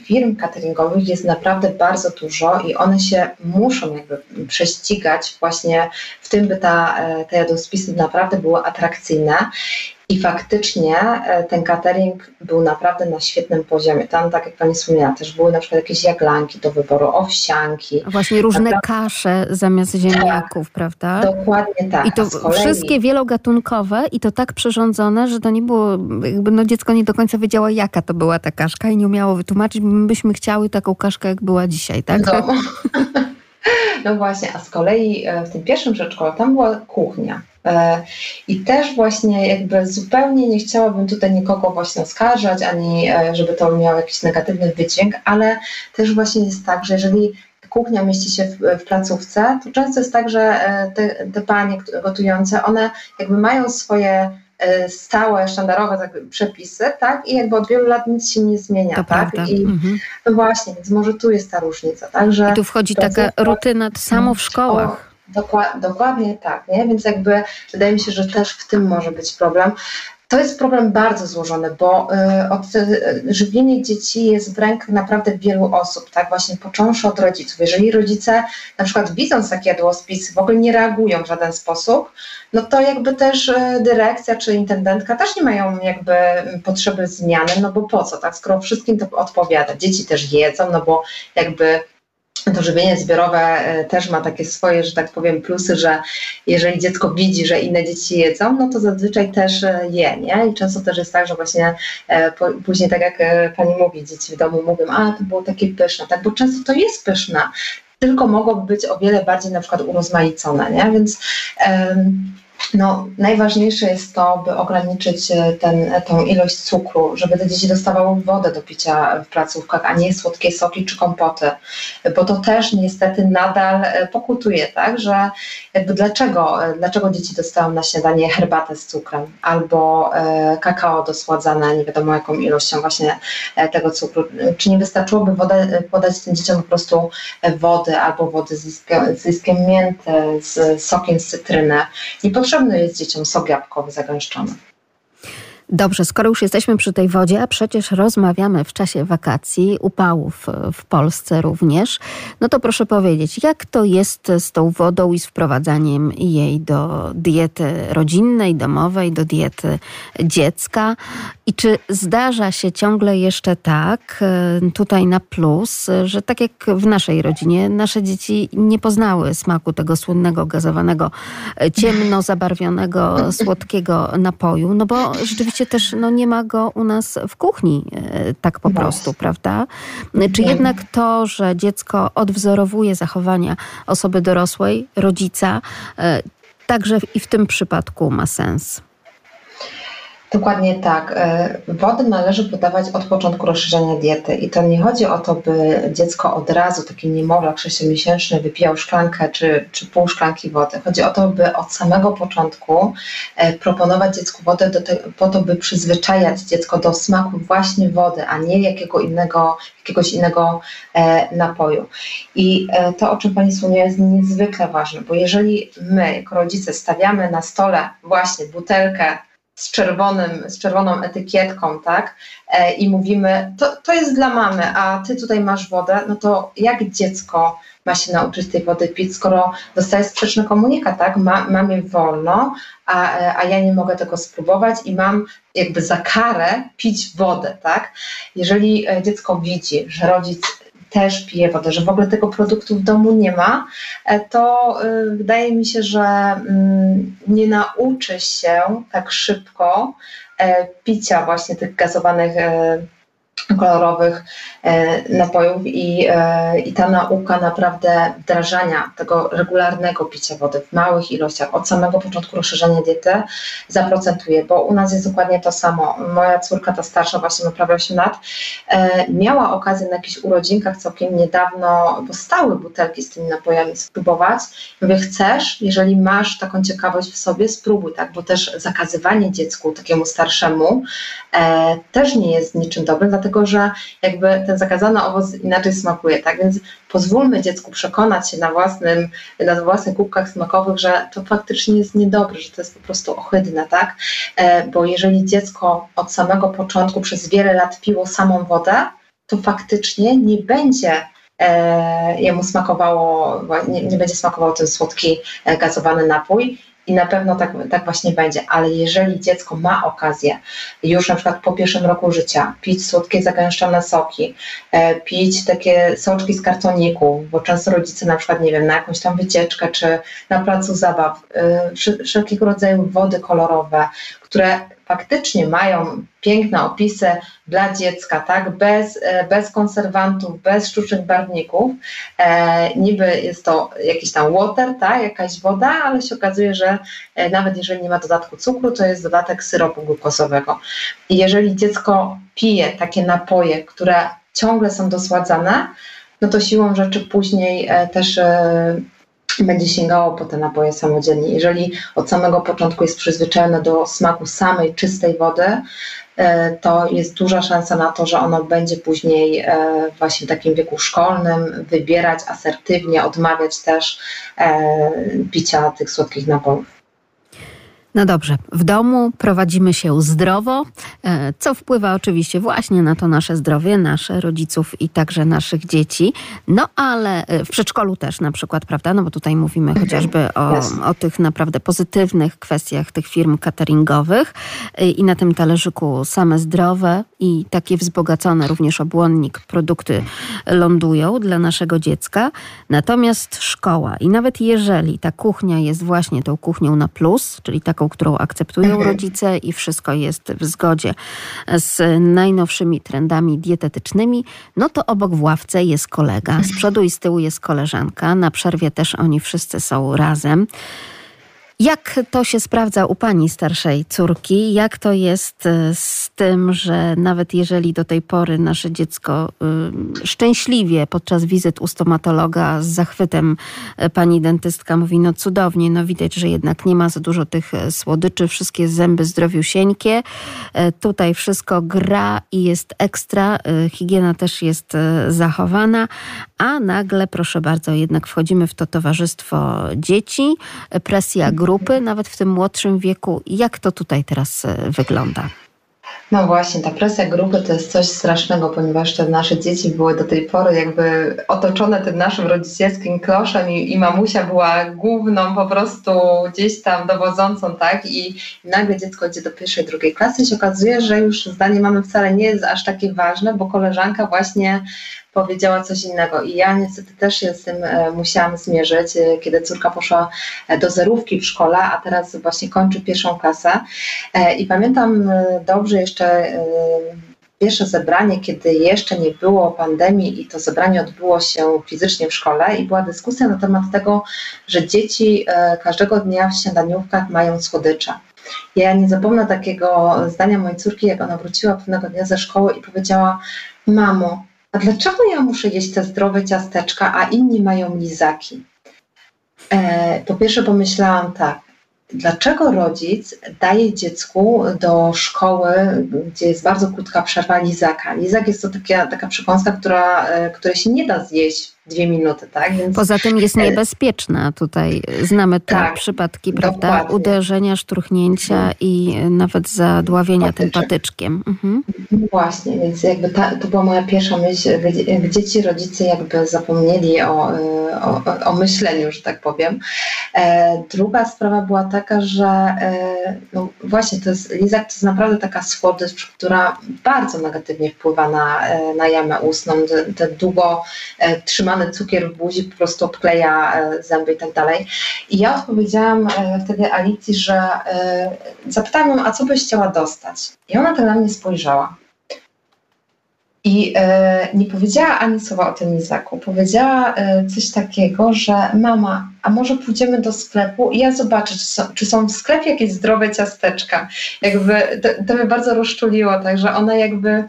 Firm cateringowych jest naprawdę bardzo dużo i one się muszą jakby prześcigać właśnie w tym, by te jadłospisy naprawdę były atrakcyjne. I faktycznie ten catering był naprawdę na świetnym poziomie. Tam, tak jak pani wspomniała, też były na przykład jakieś jaglanki do wyboru, owsianki. Właśnie różne kasze zamiast ziemniaków, tak, prawda? Dokładnie tak. I to wszystkie wielogatunkowe i to tak przyrządzone, że to nie było, jakby no dziecko nie do końca wiedziało, jaka to była ta kaszka i nie umiało wytłumaczyć, my byśmy chciały taką kaszkę, jak była dzisiaj, tak? No, no właśnie, a z kolei w tym pierwszym przedszkolu tam była kuchnia. I też właśnie jakby zupełnie nie chciałabym tutaj nikogo właśnie oskarżać, ani żeby to miało jakiś negatywny wydźwięk, ale też właśnie jest tak, że jeżeli kuchnia mieści się w placówce, to często jest tak, że te panie gotujące, one jakby mają swoje stałe, sztandarowe tak, przepisy, tak? I jakby od wielu lat nic się nie zmienia, to tak? Prawda. I no właśnie, więc może tu jest ta różnica, tak? Że i tu wchodzi taka rutyna, to samo w szkołach. Dokładnie tak, nie? Więc jakby wydaje mi się, że też w tym może być problem. To jest problem bardzo złożony, bo żywienie dzieci jest w rękach naprawdę wielu osób, tak? Właśnie począwszy od rodziców. Jeżeli rodzice na przykład widząc takie jadłospis w ogóle nie reagują w żaden sposób, no to jakby też dyrekcja czy intendentka też nie mają jakby potrzeby zmiany, no bo po co, tak? Skoro wszystkim to odpowiada. Dzieci też jedzą, no bo jakby to żywienie zbiorowe też ma takie swoje, że tak powiem, plusy, że jeżeli dziecko widzi, że inne dzieci jedzą, no to zazwyczaj też je, nie? I często też jest tak, że właśnie później tak jak pani mówi, dzieci w domu mówią, a to było takie pyszne, tak? Bo często to jest pyszne, tylko mogłoby być o wiele bardziej na przykład urozmaicone, nie? Więc no, najważniejsze jest to, by ograniczyć tą ilość cukru, żeby te dzieci dostawały wodę do picia w placówkach, a nie słodkie soki czy kompoty, bo to też niestety nadal pokutuje, tak, że jakby dlaczego dzieci dostają na śniadanie herbatę z cukrem albo kakao dosładzane nie wiadomo jaką ilością właśnie tego cukru. Czy nie wystarczyłoby podać tym dzieciom po prostu wody albo wody z zyskiem mięty, z sokiem z cytryny. Potrzebny jest dzieciom sok jabłkowy zagęszczony. Dobrze, skoro już jesteśmy przy tej wodzie, a przecież rozmawiamy w czasie wakacji, upałów w Polsce również, no to proszę powiedzieć, jak to jest z tą wodą i z wprowadzaniem jej do diety rodzinnej, domowej, do diety dziecka? I czy zdarza się ciągle jeszcze tak, tutaj na plus, że tak jak w naszej rodzinie, nasze dzieci nie poznały smaku tego słynnego, gazowanego, ciemno zabarwionego, słodkiego napoju, no bo rzeczywiście też no, nie ma go u nas w kuchni tak po prostu, prawda? Czy jednak to, że dziecko odwzorowuje zachowania osoby dorosłej, rodzica, także i w tym przypadku ma sens? Dokładnie tak. Wodę należy podawać od początku rozszerzania diety i to nie chodzi o to, by dziecko od razu, taki niemowlak 6-miesięczny wypijał szklankę czy pół szklanki wody. Chodzi o to, by od samego początku proponować dziecku wodę po to, by przyzwyczajać dziecko do smaku właśnie wody, a nie jakiegoś innego napoju. I to, o czym pani wspomniała, jest niezwykle ważne, bo jeżeli my jako rodzice stawiamy na stole właśnie butelkę z czerwoną etykietką, tak? I mówimy, to jest dla mamy, a ty tutaj masz wodę, no to jak dziecko ma się nauczyć tej wody pić, skoro dostaje sprzeczny komunikat, tak? Mamie wolno, a ja nie mogę tego spróbować i mam jakby za karę pić wodę, tak? Jeżeli dziecko widzi, że rodzic też pije wodę, że w ogóle tego produktu w domu nie ma, to wydaje mi się, że nie nauczy się tak szybko picia właśnie tych gazowanych kolorowych napojów i ta nauka naprawdę wdrażania tego regularnego picia wody w małych ilościach od samego początku rozszerzenia diety zaprocentuje, bo u nas jest dokładnie to samo. Moja córka, ta starsza, właśnie ma prawie 8 lat, miała okazję na jakichś urodzinkach całkiem niedawno, bo stały butelki z tymi napojami, spróbować. Mówię, chcesz, jeżeli masz taką ciekawość w sobie, spróbuj, tak, bo też zakazywanie dziecku takiemu starszemu też nie jest niczym dobrym, dlatego że jakby ten zakazany owoc inaczej smakuje, tak? Więc pozwólmy dziecku przekonać się na własnych kubkach smakowych, że to faktycznie jest niedobre, że to jest po prostu ohydne, tak? Bo jeżeli dziecko od samego początku przez wiele lat piło samą wodę, to faktycznie nie będzie jemu smakowało, nie będzie smakował ten słodki gazowany napój. I na pewno tak właśnie będzie, ale jeżeli dziecko ma okazję już na przykład po pierwszym roku życia pić słodkie zagęszczone soki, pić takie soczki z kartoników, bo często rodzice na przykład, nie wiem, na jakąś tam wycieczkę czy na placu zabaw, wszelkiego rodzaju wody kolorowe, które faktycznie mają piękne opisy dla dziecka, tak? Bez konserwantów, bez sztucznych barwników. Niby jest to jakiś tam water, tak? Jakaś woda, ale się okazuje, że nawet jeżeli nie ma dodatku cukru, to jest dodatek syropu glukozowego. I jeżeli dziecko pije takie napoje, które ciągle są dosładzane, no to siłą rzeczy później też będzie sięgało po te napoje samodzielnie. Jeżeli od samego początku jest przyzwyczajone do smaku samej czystej wody, to jest duża szansa na to, że ono będzie później właśnie w takim wieku szkolnym wybierać asertywnie, odmawiać też picia tych słodkich napojów. No dobrze, w domu prowadzimy się zdrowo, co wpływa oczywiście właśnie na to nasze zdrowie, nasze rodziców i także naszych dzieci. No ale w przedszkolu też na przykład, prawda? No bo tutaj mówimy chociażby o tych naprawdę pozytywnych kwestiach tych firm cateringowych i na tym talerzyku same zdrowe i takie wzbogacone również o błonnik produkty lądują dla naszego dziecka. Natomiast szkoła i nawet jeżeli ta kuchnia jest właśnie tą kuchnią na plus, czyli taką, którą akceptują rodzice i wszystko jest w zgodzie z najnowszymi trendami dietetycznymi, no to obok w ławce jest kolega, z przodu i z tyłu jest koleżanka, na przerwie też oni wszyscy są razem. Jak to się sprawdza u pani starszej córki? Jak to jest z tym, że nawet jeżeli do tej pory nasze dziecko szczęśliwie podczas wizyt u stomatologa z zachwytem pani dentystka mówi, no cudownie, no widać, że jednak nie ma za dużo tych słodyczy, wszystkie zęby zdrowiusieńkie, tutaj wszystko gra i jest ekstra, higiena też jest zachowana, a nagle, proszę bardzo, jednak wchodzimy w to towarzystwo dzieci, presja grupy, nawet w tym młodszym wieku. Jak to tutaj teraz wygląda? No właśnie, ta presja grupy to jest coś strasznego, ponieważ te nasze dzieci były do tej pory jakby otoczone tym naszym rodzicielskim kloszem i mamusia była główną po prostu gdzieś tam dowodzącą, tak? I nagle dziecko idzie do pierwszej, drugiej klasy i się okazuje, że już zdanie mamy wcale nie jest aż takie ważne, bo koleżanka właśnie powiedziała coś innego i ja niestety też się z tym musiałam zmierzyć, kiedy córka poszła do zerówki w szkole, a teraz właśnie kończy pierwszą klasę i pamiętam dobrze jeszcze pierwsze zebranie, kiedy jeszcze nie było pandemii i to zebranie odbyło się fizycznie w szkole i była dyskusja na temat tego, że dzieci każdego dnia w śniadaniówkach mają słodycze. Ja nie zapomnę takiego zdania mojej córki, jak ona wróciła pewnego dnia ze szkoły i powiedziała: mamo, a dlaczego ja muszę jeść te zdrowe ciasteczka, a inni mają lizaki? Po pierwsze pomyślałam tak, dlaczego rodzic daje dziecku do szkoły, gdzie jest bardzo krótka przerwa, lizaka? Lizak jest to taka przekąska, której się nie da zjeść 2 minuty, tak? Więc poza tym jest niebezpieczna. Tutaj znamy te przypadki, prawda? Dokładnie. Uderzenia, szturchnięcia i nawet zadławienia tym patyczkiem. Mhm. Właśnie, więc jakby to była moja pierwsza myśl, gdzie ci rodzice jakby zapomnieli o myśleniu, że tak powiem. Druga sprawa była taka, że no właśnie lizak to jest naprawdę taka słodycz, która bardzo negatywnie wpływa na jamę ustną, te długo trzymane cukier w buzi po prostu odkleja zęby i tak dalej. I ja odpowiedziałam wtedy Alicji, że zapytałam ją, a co byś chciała dostać? I ona tak na mnie spojrzała. I nie powiedziała ani słowa o tym Izaku. Powiedziała coś takiego, że mama, a może pójdziemy do sklepu i ja zobaczę, czy są w sklepie jakieś zdrowe ciasteczka. Jakby to mnie bardzo rozczuliło, także ona jakby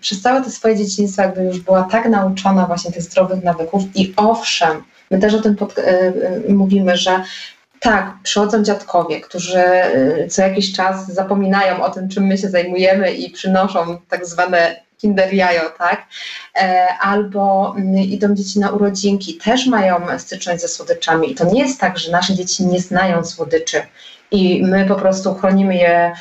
przez całe to swoje dzieciństwo jakby już była tak nauczona właśnie tych zdrowych nawyków. I owszem, my też o tym mówimy, że tak, przychodzą dziadkowie, którzy co jakiś czas zapominają o tym, czym my się zajmujemy i przynoszą tak zwane kinder jajo, tak? Albo idą dzieci na urodzinki, też mają styczność ze słodyczami. I to nie jest tak, że nasze dzieci nie znają słodyczy i my po prostu chronimy je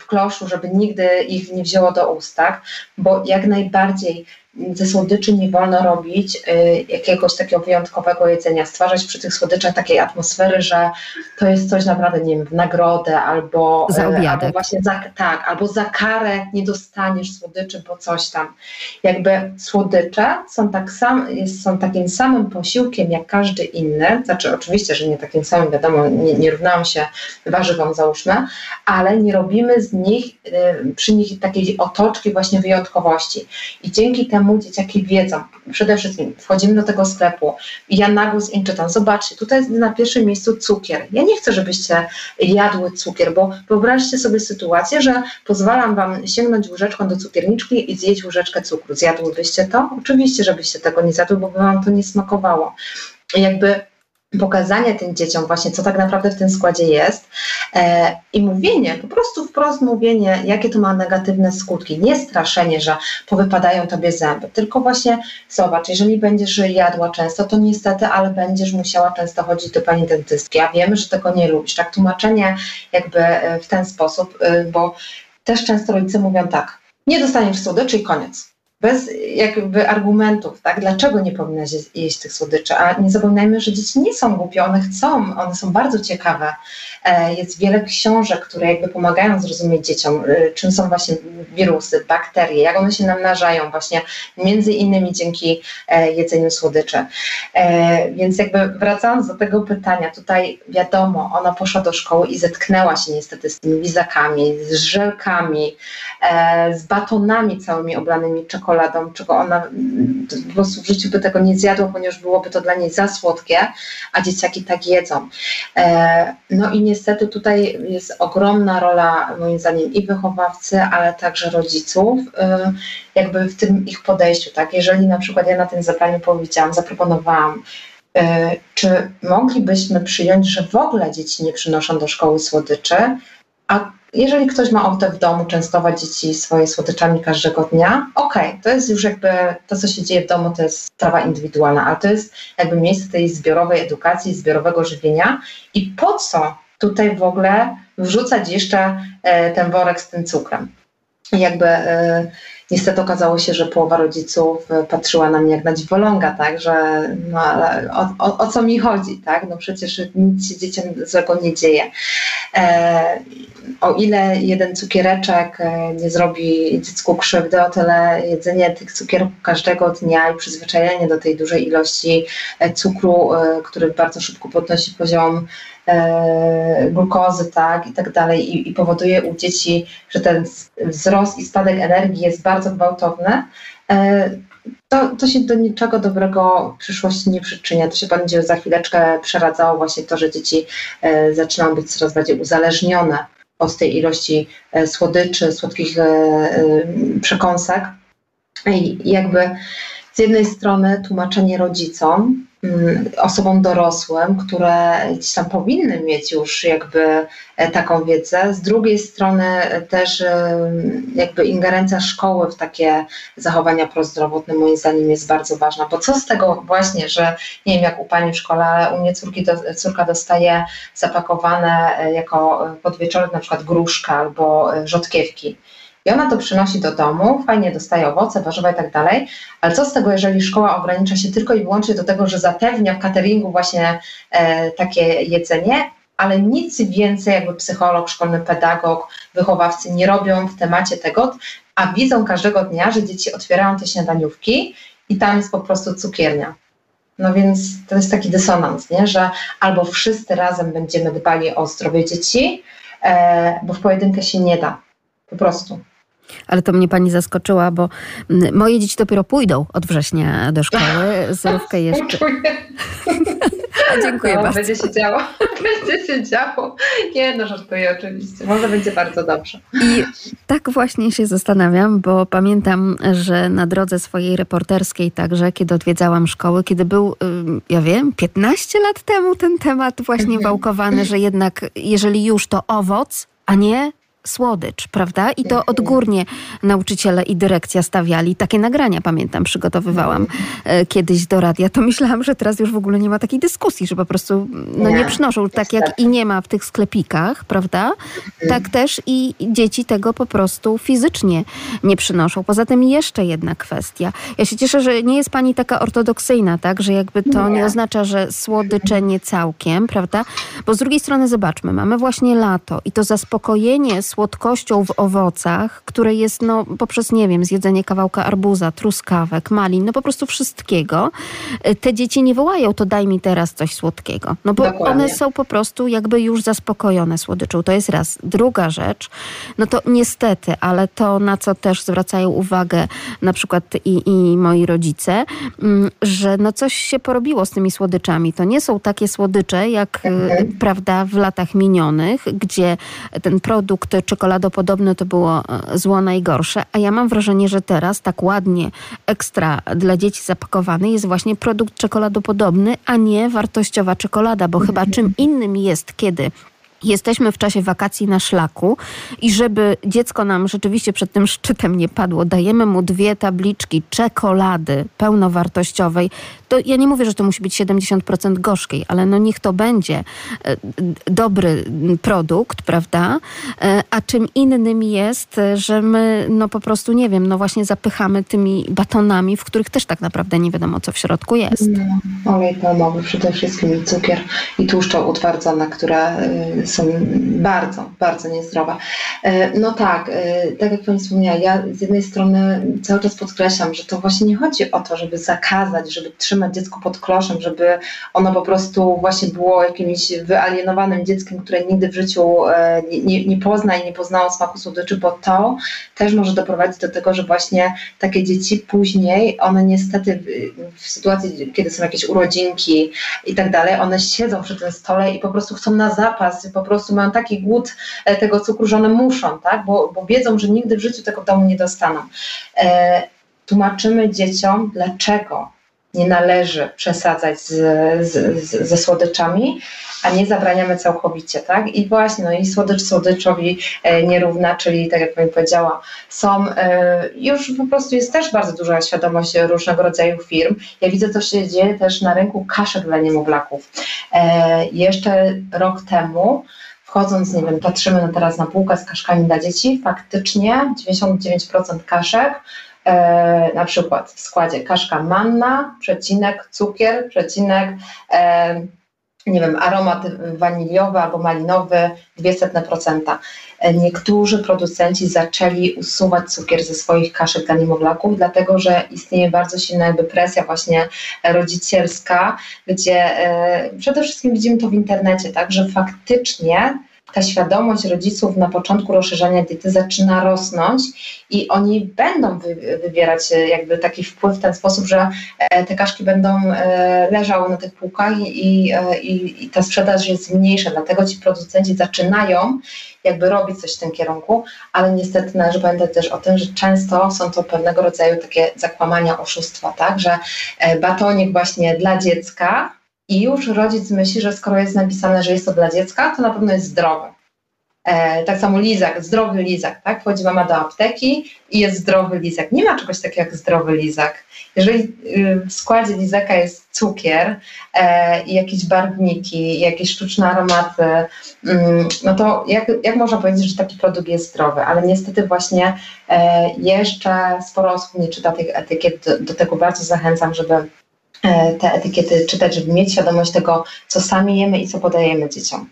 w kloszu, żeby nigdy ich nie wzięło do ust, tak? Bo jak najbardziej ze słodyczy nie wolno robić jakiegoś takiego wyjątkowego jedzenia, stwarzać przy tych słodyczach takiej atmosfery, że to jest coś naprawdę, nie wiem, w nagrodę albo za obiadek. Albo właśnie za karę nie dostaniesz słodyczy, bo coś tam. Jakby słodycze są takim samym posiłkiem jak każdy inny, znaczy oczywiście, że nie takim samym, wiadomo, nie równają się warzywom załóżmy, ale nie robimy z nich, przy nich takiej otoczki właśnie wyjątkowości. I dzięki temu dzieciaki wiedzą, przede wszystkim wchodzimy do tego sklepu i ja na głos im czytam, zobaczcie, tutaj jest na pierwszym miejscu cukier. Ja nie chcę, żebyście jadły cukier, bo wyobraźcie sobie sytuację, że pozwalam wam sięgnąć łyżeczką do cukierniczki i zjeść łyżeczkę cukru. Zjadłybyście to? Oczywiście, żebyście tego nie zjadły, bo by wam to nie smakowało. Jakby pokazanie tym dzieciom właśnie, co tak naprawdę w tym składzie jest i mówienie, po prostu wprost mówienie, jakie to ma negatywne skutki. Nie straszenie, że powypadają tobie zęby, tylko właśnie zobacz, jeżeli będziesz jadła często, to niestety, ale będziesz musiała często chodzić do pani dentystki. Ja wiem, że tego nie lubisz. Tak tłumaczenie jakby w ten sposób, bo też często rodzice mówią tak, nie dostaniesz słodyczy i koniec. Bez jakby argumentów, tak? Dlaczego nie powinnaś jeść tych słodyczy, a nie zapominajmy, że dzieci nie są głupie, one chcą, one są bardzo ciekawe. Jest wiele książek, które jakby pomagają zrozumieć dzieciom, czym są właśnie wirusy, bakterie, jak one się namnażają właśnie między innymi dzięki jedzeniu słodyczy. Więc jakby wracając do tego pytania, tutaj wiadomo, ona poszła do szkoły i zetknęła się niestety z tymi lizakami, z żelkami, z batonami całymi oblanymi czekoladą, czego ona po prostu w życiu by tego nie zjadła, ponieważ byłoby to dla niej za słodkie, a dzieciaki tak jedzą. No i niestety tutaj jest ogromna rola moim zdaniem i wychowawcy, ale także rodziców jakby w tym ich podejściu, tak? Jeżeli na przykład ja na tym zebraniu zaproponowałam, czy moglibyśmy przyjąć, że w ogóle dzieci nie przynoszą do szkoły słodyczy, a jeżeli ktoś ma ochotę w domu częstować dzieci swoimi słodyczami każdego dnia, okej, to jest już jakby to, co się dzieje w domu, to jest sprawa indywidualna, ale to jest jakby miejsce tej zbiorowej edukacji, zbiorowego żywienia i po co tutaj w ogóle wrzucać jeszcze ten worek z tym cukrem? I jakby niestety okazało się, że połowa rodziców patrzyła na mnie jak na dziwoląga, tak, że no, o co mi chodzi, tak, no przecież nic się dzieciom złego nie dzieje. O ile jeden cukiereczek nie zrobi dziecku krzywdy, o tyle jedzenie tych cukierków każdego dnia i przyzwyczajenie do tej dużej ilości cukru, który bardzo szybko podnosi poziom glukozy, tak, i tak dalej, i powoduje u dzieci, że ten wzrost i spadek energii jest bardzo gwałtowny, to się do niczego dobrego w przyszłości nie przyczynia. To się będzie za chwileczkę przeradzało właśnie to, że dzieci zaczynają być coraz bardziej uzależnione od tej ilości słodyczy, słodkich przekąsek. I jakby z jednej strony tłumaczenie rodzicom, osobom dorosłym, które gdzieś tam powinny mieć już jakby taką wiedzę. Z drugiej strony też jakby ingerencja szkoły w takie zachowania prozdrowotne moim zdaniem jest bardzo ważna, bo co z tego właśnie, że nie wiem jak u pani w szkole, ale u mnie córka dostaje zapakowane jako podwieczorek na przykład gruszka albo rzodkiewki. I ona to przynosi do domu, fajnie dostaje owoce, warzywa i tak dalej, ale co z tego, jeżeli szkoła ogranicza się tylko i wyłącznie do tego, że zapewnia w cateringu właśnie takie jedzenie, ale nic więcej jakby psycholog, szkolny pedagog, wychowawcy nie robią w temacie tego, a widzą każdego dnia, że dzieci otwierają te śniadaniówki i tam jest po prostu cukiernia. No więc to jest taki dysonans, nie? Że albo wszyscy razem będziemy dbali o zdrowie dzieci, bo w pojedynkę się nie da, po prostu. Ale to mnie pani zaskoczyła, bo moje dzieci dopiero pójdą od września do szkoły. Zrówkę jeszcze. Dziękuję bardzo. Będzie się działo. Będzie się działo. Nie, no żartuję oczywiście. Może będzie bardzo dobrze. I tak właśnie się zastanawiam, bo pamiętam, że na drodze swojej reporterskiej także, kiedy odwiedzałam szkoły, kiedy był, ja wiem, 15 lat temu ten temat właśnie wałkowany, że jednak jeżeli już to owoc, a nie słodycz, prawda? I to odgórnie nauczyciele i dyrekcja stawiali. Takie nagrania, pamiętam, przygotowywałam kiedyś do radia. To myślałam, że teraz już w ogóle nie ma takiej dyskusji, że po prostu nie przynoszą, tak jak i nie ma w tych sklepikach, prawda? Tak też i dzieci tego po prostu fizycznie nie przynoszą. Poza tym jeszcze jedna kwestia. Ja się cieszę, że nie jest pani taka ortodoksyjna, tak? Że jakby to nie oznacza, że słodycze nie całkiem, prawda? Bo z drugiej strony zobaczmy, mamy właśnie lato i to zaspokojenie słodkością w owocach, które jest poprzez, nie wiem, zjedzenie kawałka arbuza, truskawek, malin, po prostu wszystkiego, te dzieci nie wołają, to daj mi teraz coś słodkiego. Bo dokładnie. One są po prostu jakby już zaspokojone słodyczą. To jest raz. Druga rzecz, to niestety, ale to, na co też zwracają uwagę na przykład i moi rodzice, że coś się porobiło z tymi słodyczami. To nie są takie słodycze, jak prawda, w latach minionych, gdzie ten produkt czekoladopodobne to było zło najgorsze, a ja mam wrażenie, że teraz tak ładnie, ekstra dla dzieci zapakowany jest właśnie produkt czekoladopodobny, a nie wartościowa czekolada, bo chyba czym innym jest, kiedy jesteśmy w czasie wakacji na szlaku i żeby dziecko nam rzeczywiście przed tym szczytem nie padło, dajemy mu 2 tabliczki czekolady pełnowartościowej. To ja nie mówię, że to musi być 70% gorzkiej, ale niech to będzie dobry produkt, prawda? A czym innym jest, że my po prostu, nie wiem, właśnie zapychamy tymi batonami, w których też tak naprawdę nie wiadomo, co w środku jest. Olej palmowy przede wszystkim i cukier i tłuszcze utwardzone, które są bardzo, bardzo niezdrowe. No tak, tak jak pani wspomniała, ja z jednej strony cały czas podkreślam, że to właśnie nie chodzi o to, żeby zakazać, żeby trzymać dziecko pod kloszem, żeby ono po prostu właśnie było jakimś wyalienowanym dzieckiem, które nigdy w życiu nie pozna i nie poznało smaku słodyczy, bo to też może doprowadzić do tego, że właśnie takie dzieci później, one niestety w sytuacji, kiedy są jakieś urodzinki i tak dalej, one siedzą przy tym stole i po prostu chcą na zapas, po prostu mają taki głód tego cukru, że one muszą, tak? Bo wiedzą, że nigdy w życiu tego w domu nie dostaną. Tłumaczymy dzieciom, dlaczego nie należy przesadzać ze słodyczami, a nie zabraniamy całkowicie, tak? I właśnie, i słodycz słodyczowi nierówna, czyli tak jak pani powiedziała, już po prostu jest też bardzo duża świadomość różnego rodzaju firm. Ja widzę, co się dzieje też na rynku kaszek dla niemowlaków. Jeszcze rok temu wchodząc, nie wiem, patrzymy teraz na półkę z kaszkami dla dzieci, faktycznie 99% kaszek, na przykład w składzie kaszka manna, cukier, nie wiem, aromat waniliowy albo malinowy, 0,02%. Niektórzy producenci zaczęli usuwać cukier ze swoich kaszek dla niemowlaków, dlatego że istnieje bardzo silna presja właśnie rodzicielska, gdzie przede wszystkim widzimy to w internecie, tak, że faktycznie ta świadomość rodziców na początku rozszerzania diety zaczyna rosnąć i oni będą wywierać jakby taki wpływ w ten sposób, że te kaszki będą leżały na tych półkach i ta sprzedaż jest mniejsza. Dlatego ci producenci zaczynają jakby robić coś w tym kierunku, ale niestety należy pamiętać też o tym, że często są to pewnego rodzaju takie zakłamania, oszustwa, tak, że batonik właśnie dla dziecka. I już rodzic myśli, że skoro jest napisane, że jest to dla dziecka, to na pewno jest zdrowy. Tak samo lizak, zdrowy lizak, tak? Wchodzi mama do apteki i jest zdrowy lizak. Nie ma czegoś takiego jak zdrowy lizak. Jeżeli w składzie lizaka jest cukier i jakieś barwniki, jakieś sztuczne aromaty, to jak można powiedzieć, że taki produkt jest zdrowy? Ale niestety właśnie jeszcze sporo osób nie czyta tych etykiet. Do tego bardzo zachęcam, żeby te etykiety czytać, żeby mieć świadomość tego, co sami jemy i co podajemy dzieciom.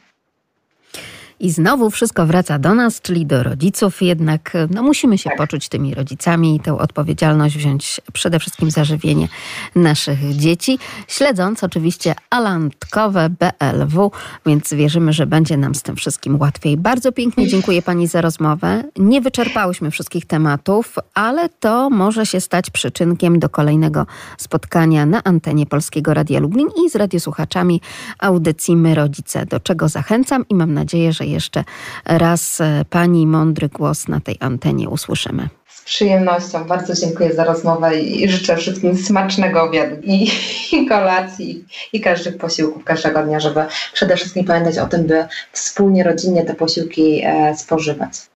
I znowu wszystko wraca do nas, czyli do rodziców. Jednak musimy się poczuć tymi rodzicami i tę odpowiedzialność wziąć przede wszystkim za żywienie naszych dzieci, śledząc oczywiście Alaantkowe BLW, więc wierzymy, że będzie nam z tym wszystkim łatwiej. Bardzo pięknie dziękuję pani za rozmowę. Nie wyczerpałyśmy wszystkich tematów, ale to może się stać przyczynkiem do kolejnego spotkania na antenie Polskiego Radia Lublin i z radiosłuchaczami audycji My Rodzice, do czego zachęcam i mam nadzieję, że jeszcze raz pani mądry głos na tej antenie usłyszymy. Z przyjemnością. Bardzo dziękuję za rozmowę i życzę wszystkim smacznego obiadu i kolacji i każdych posiłków każdego dnia, żeby przede wszystkim pamiętać o tym, by wspólnie, rodzinnie te posiłki spożywać.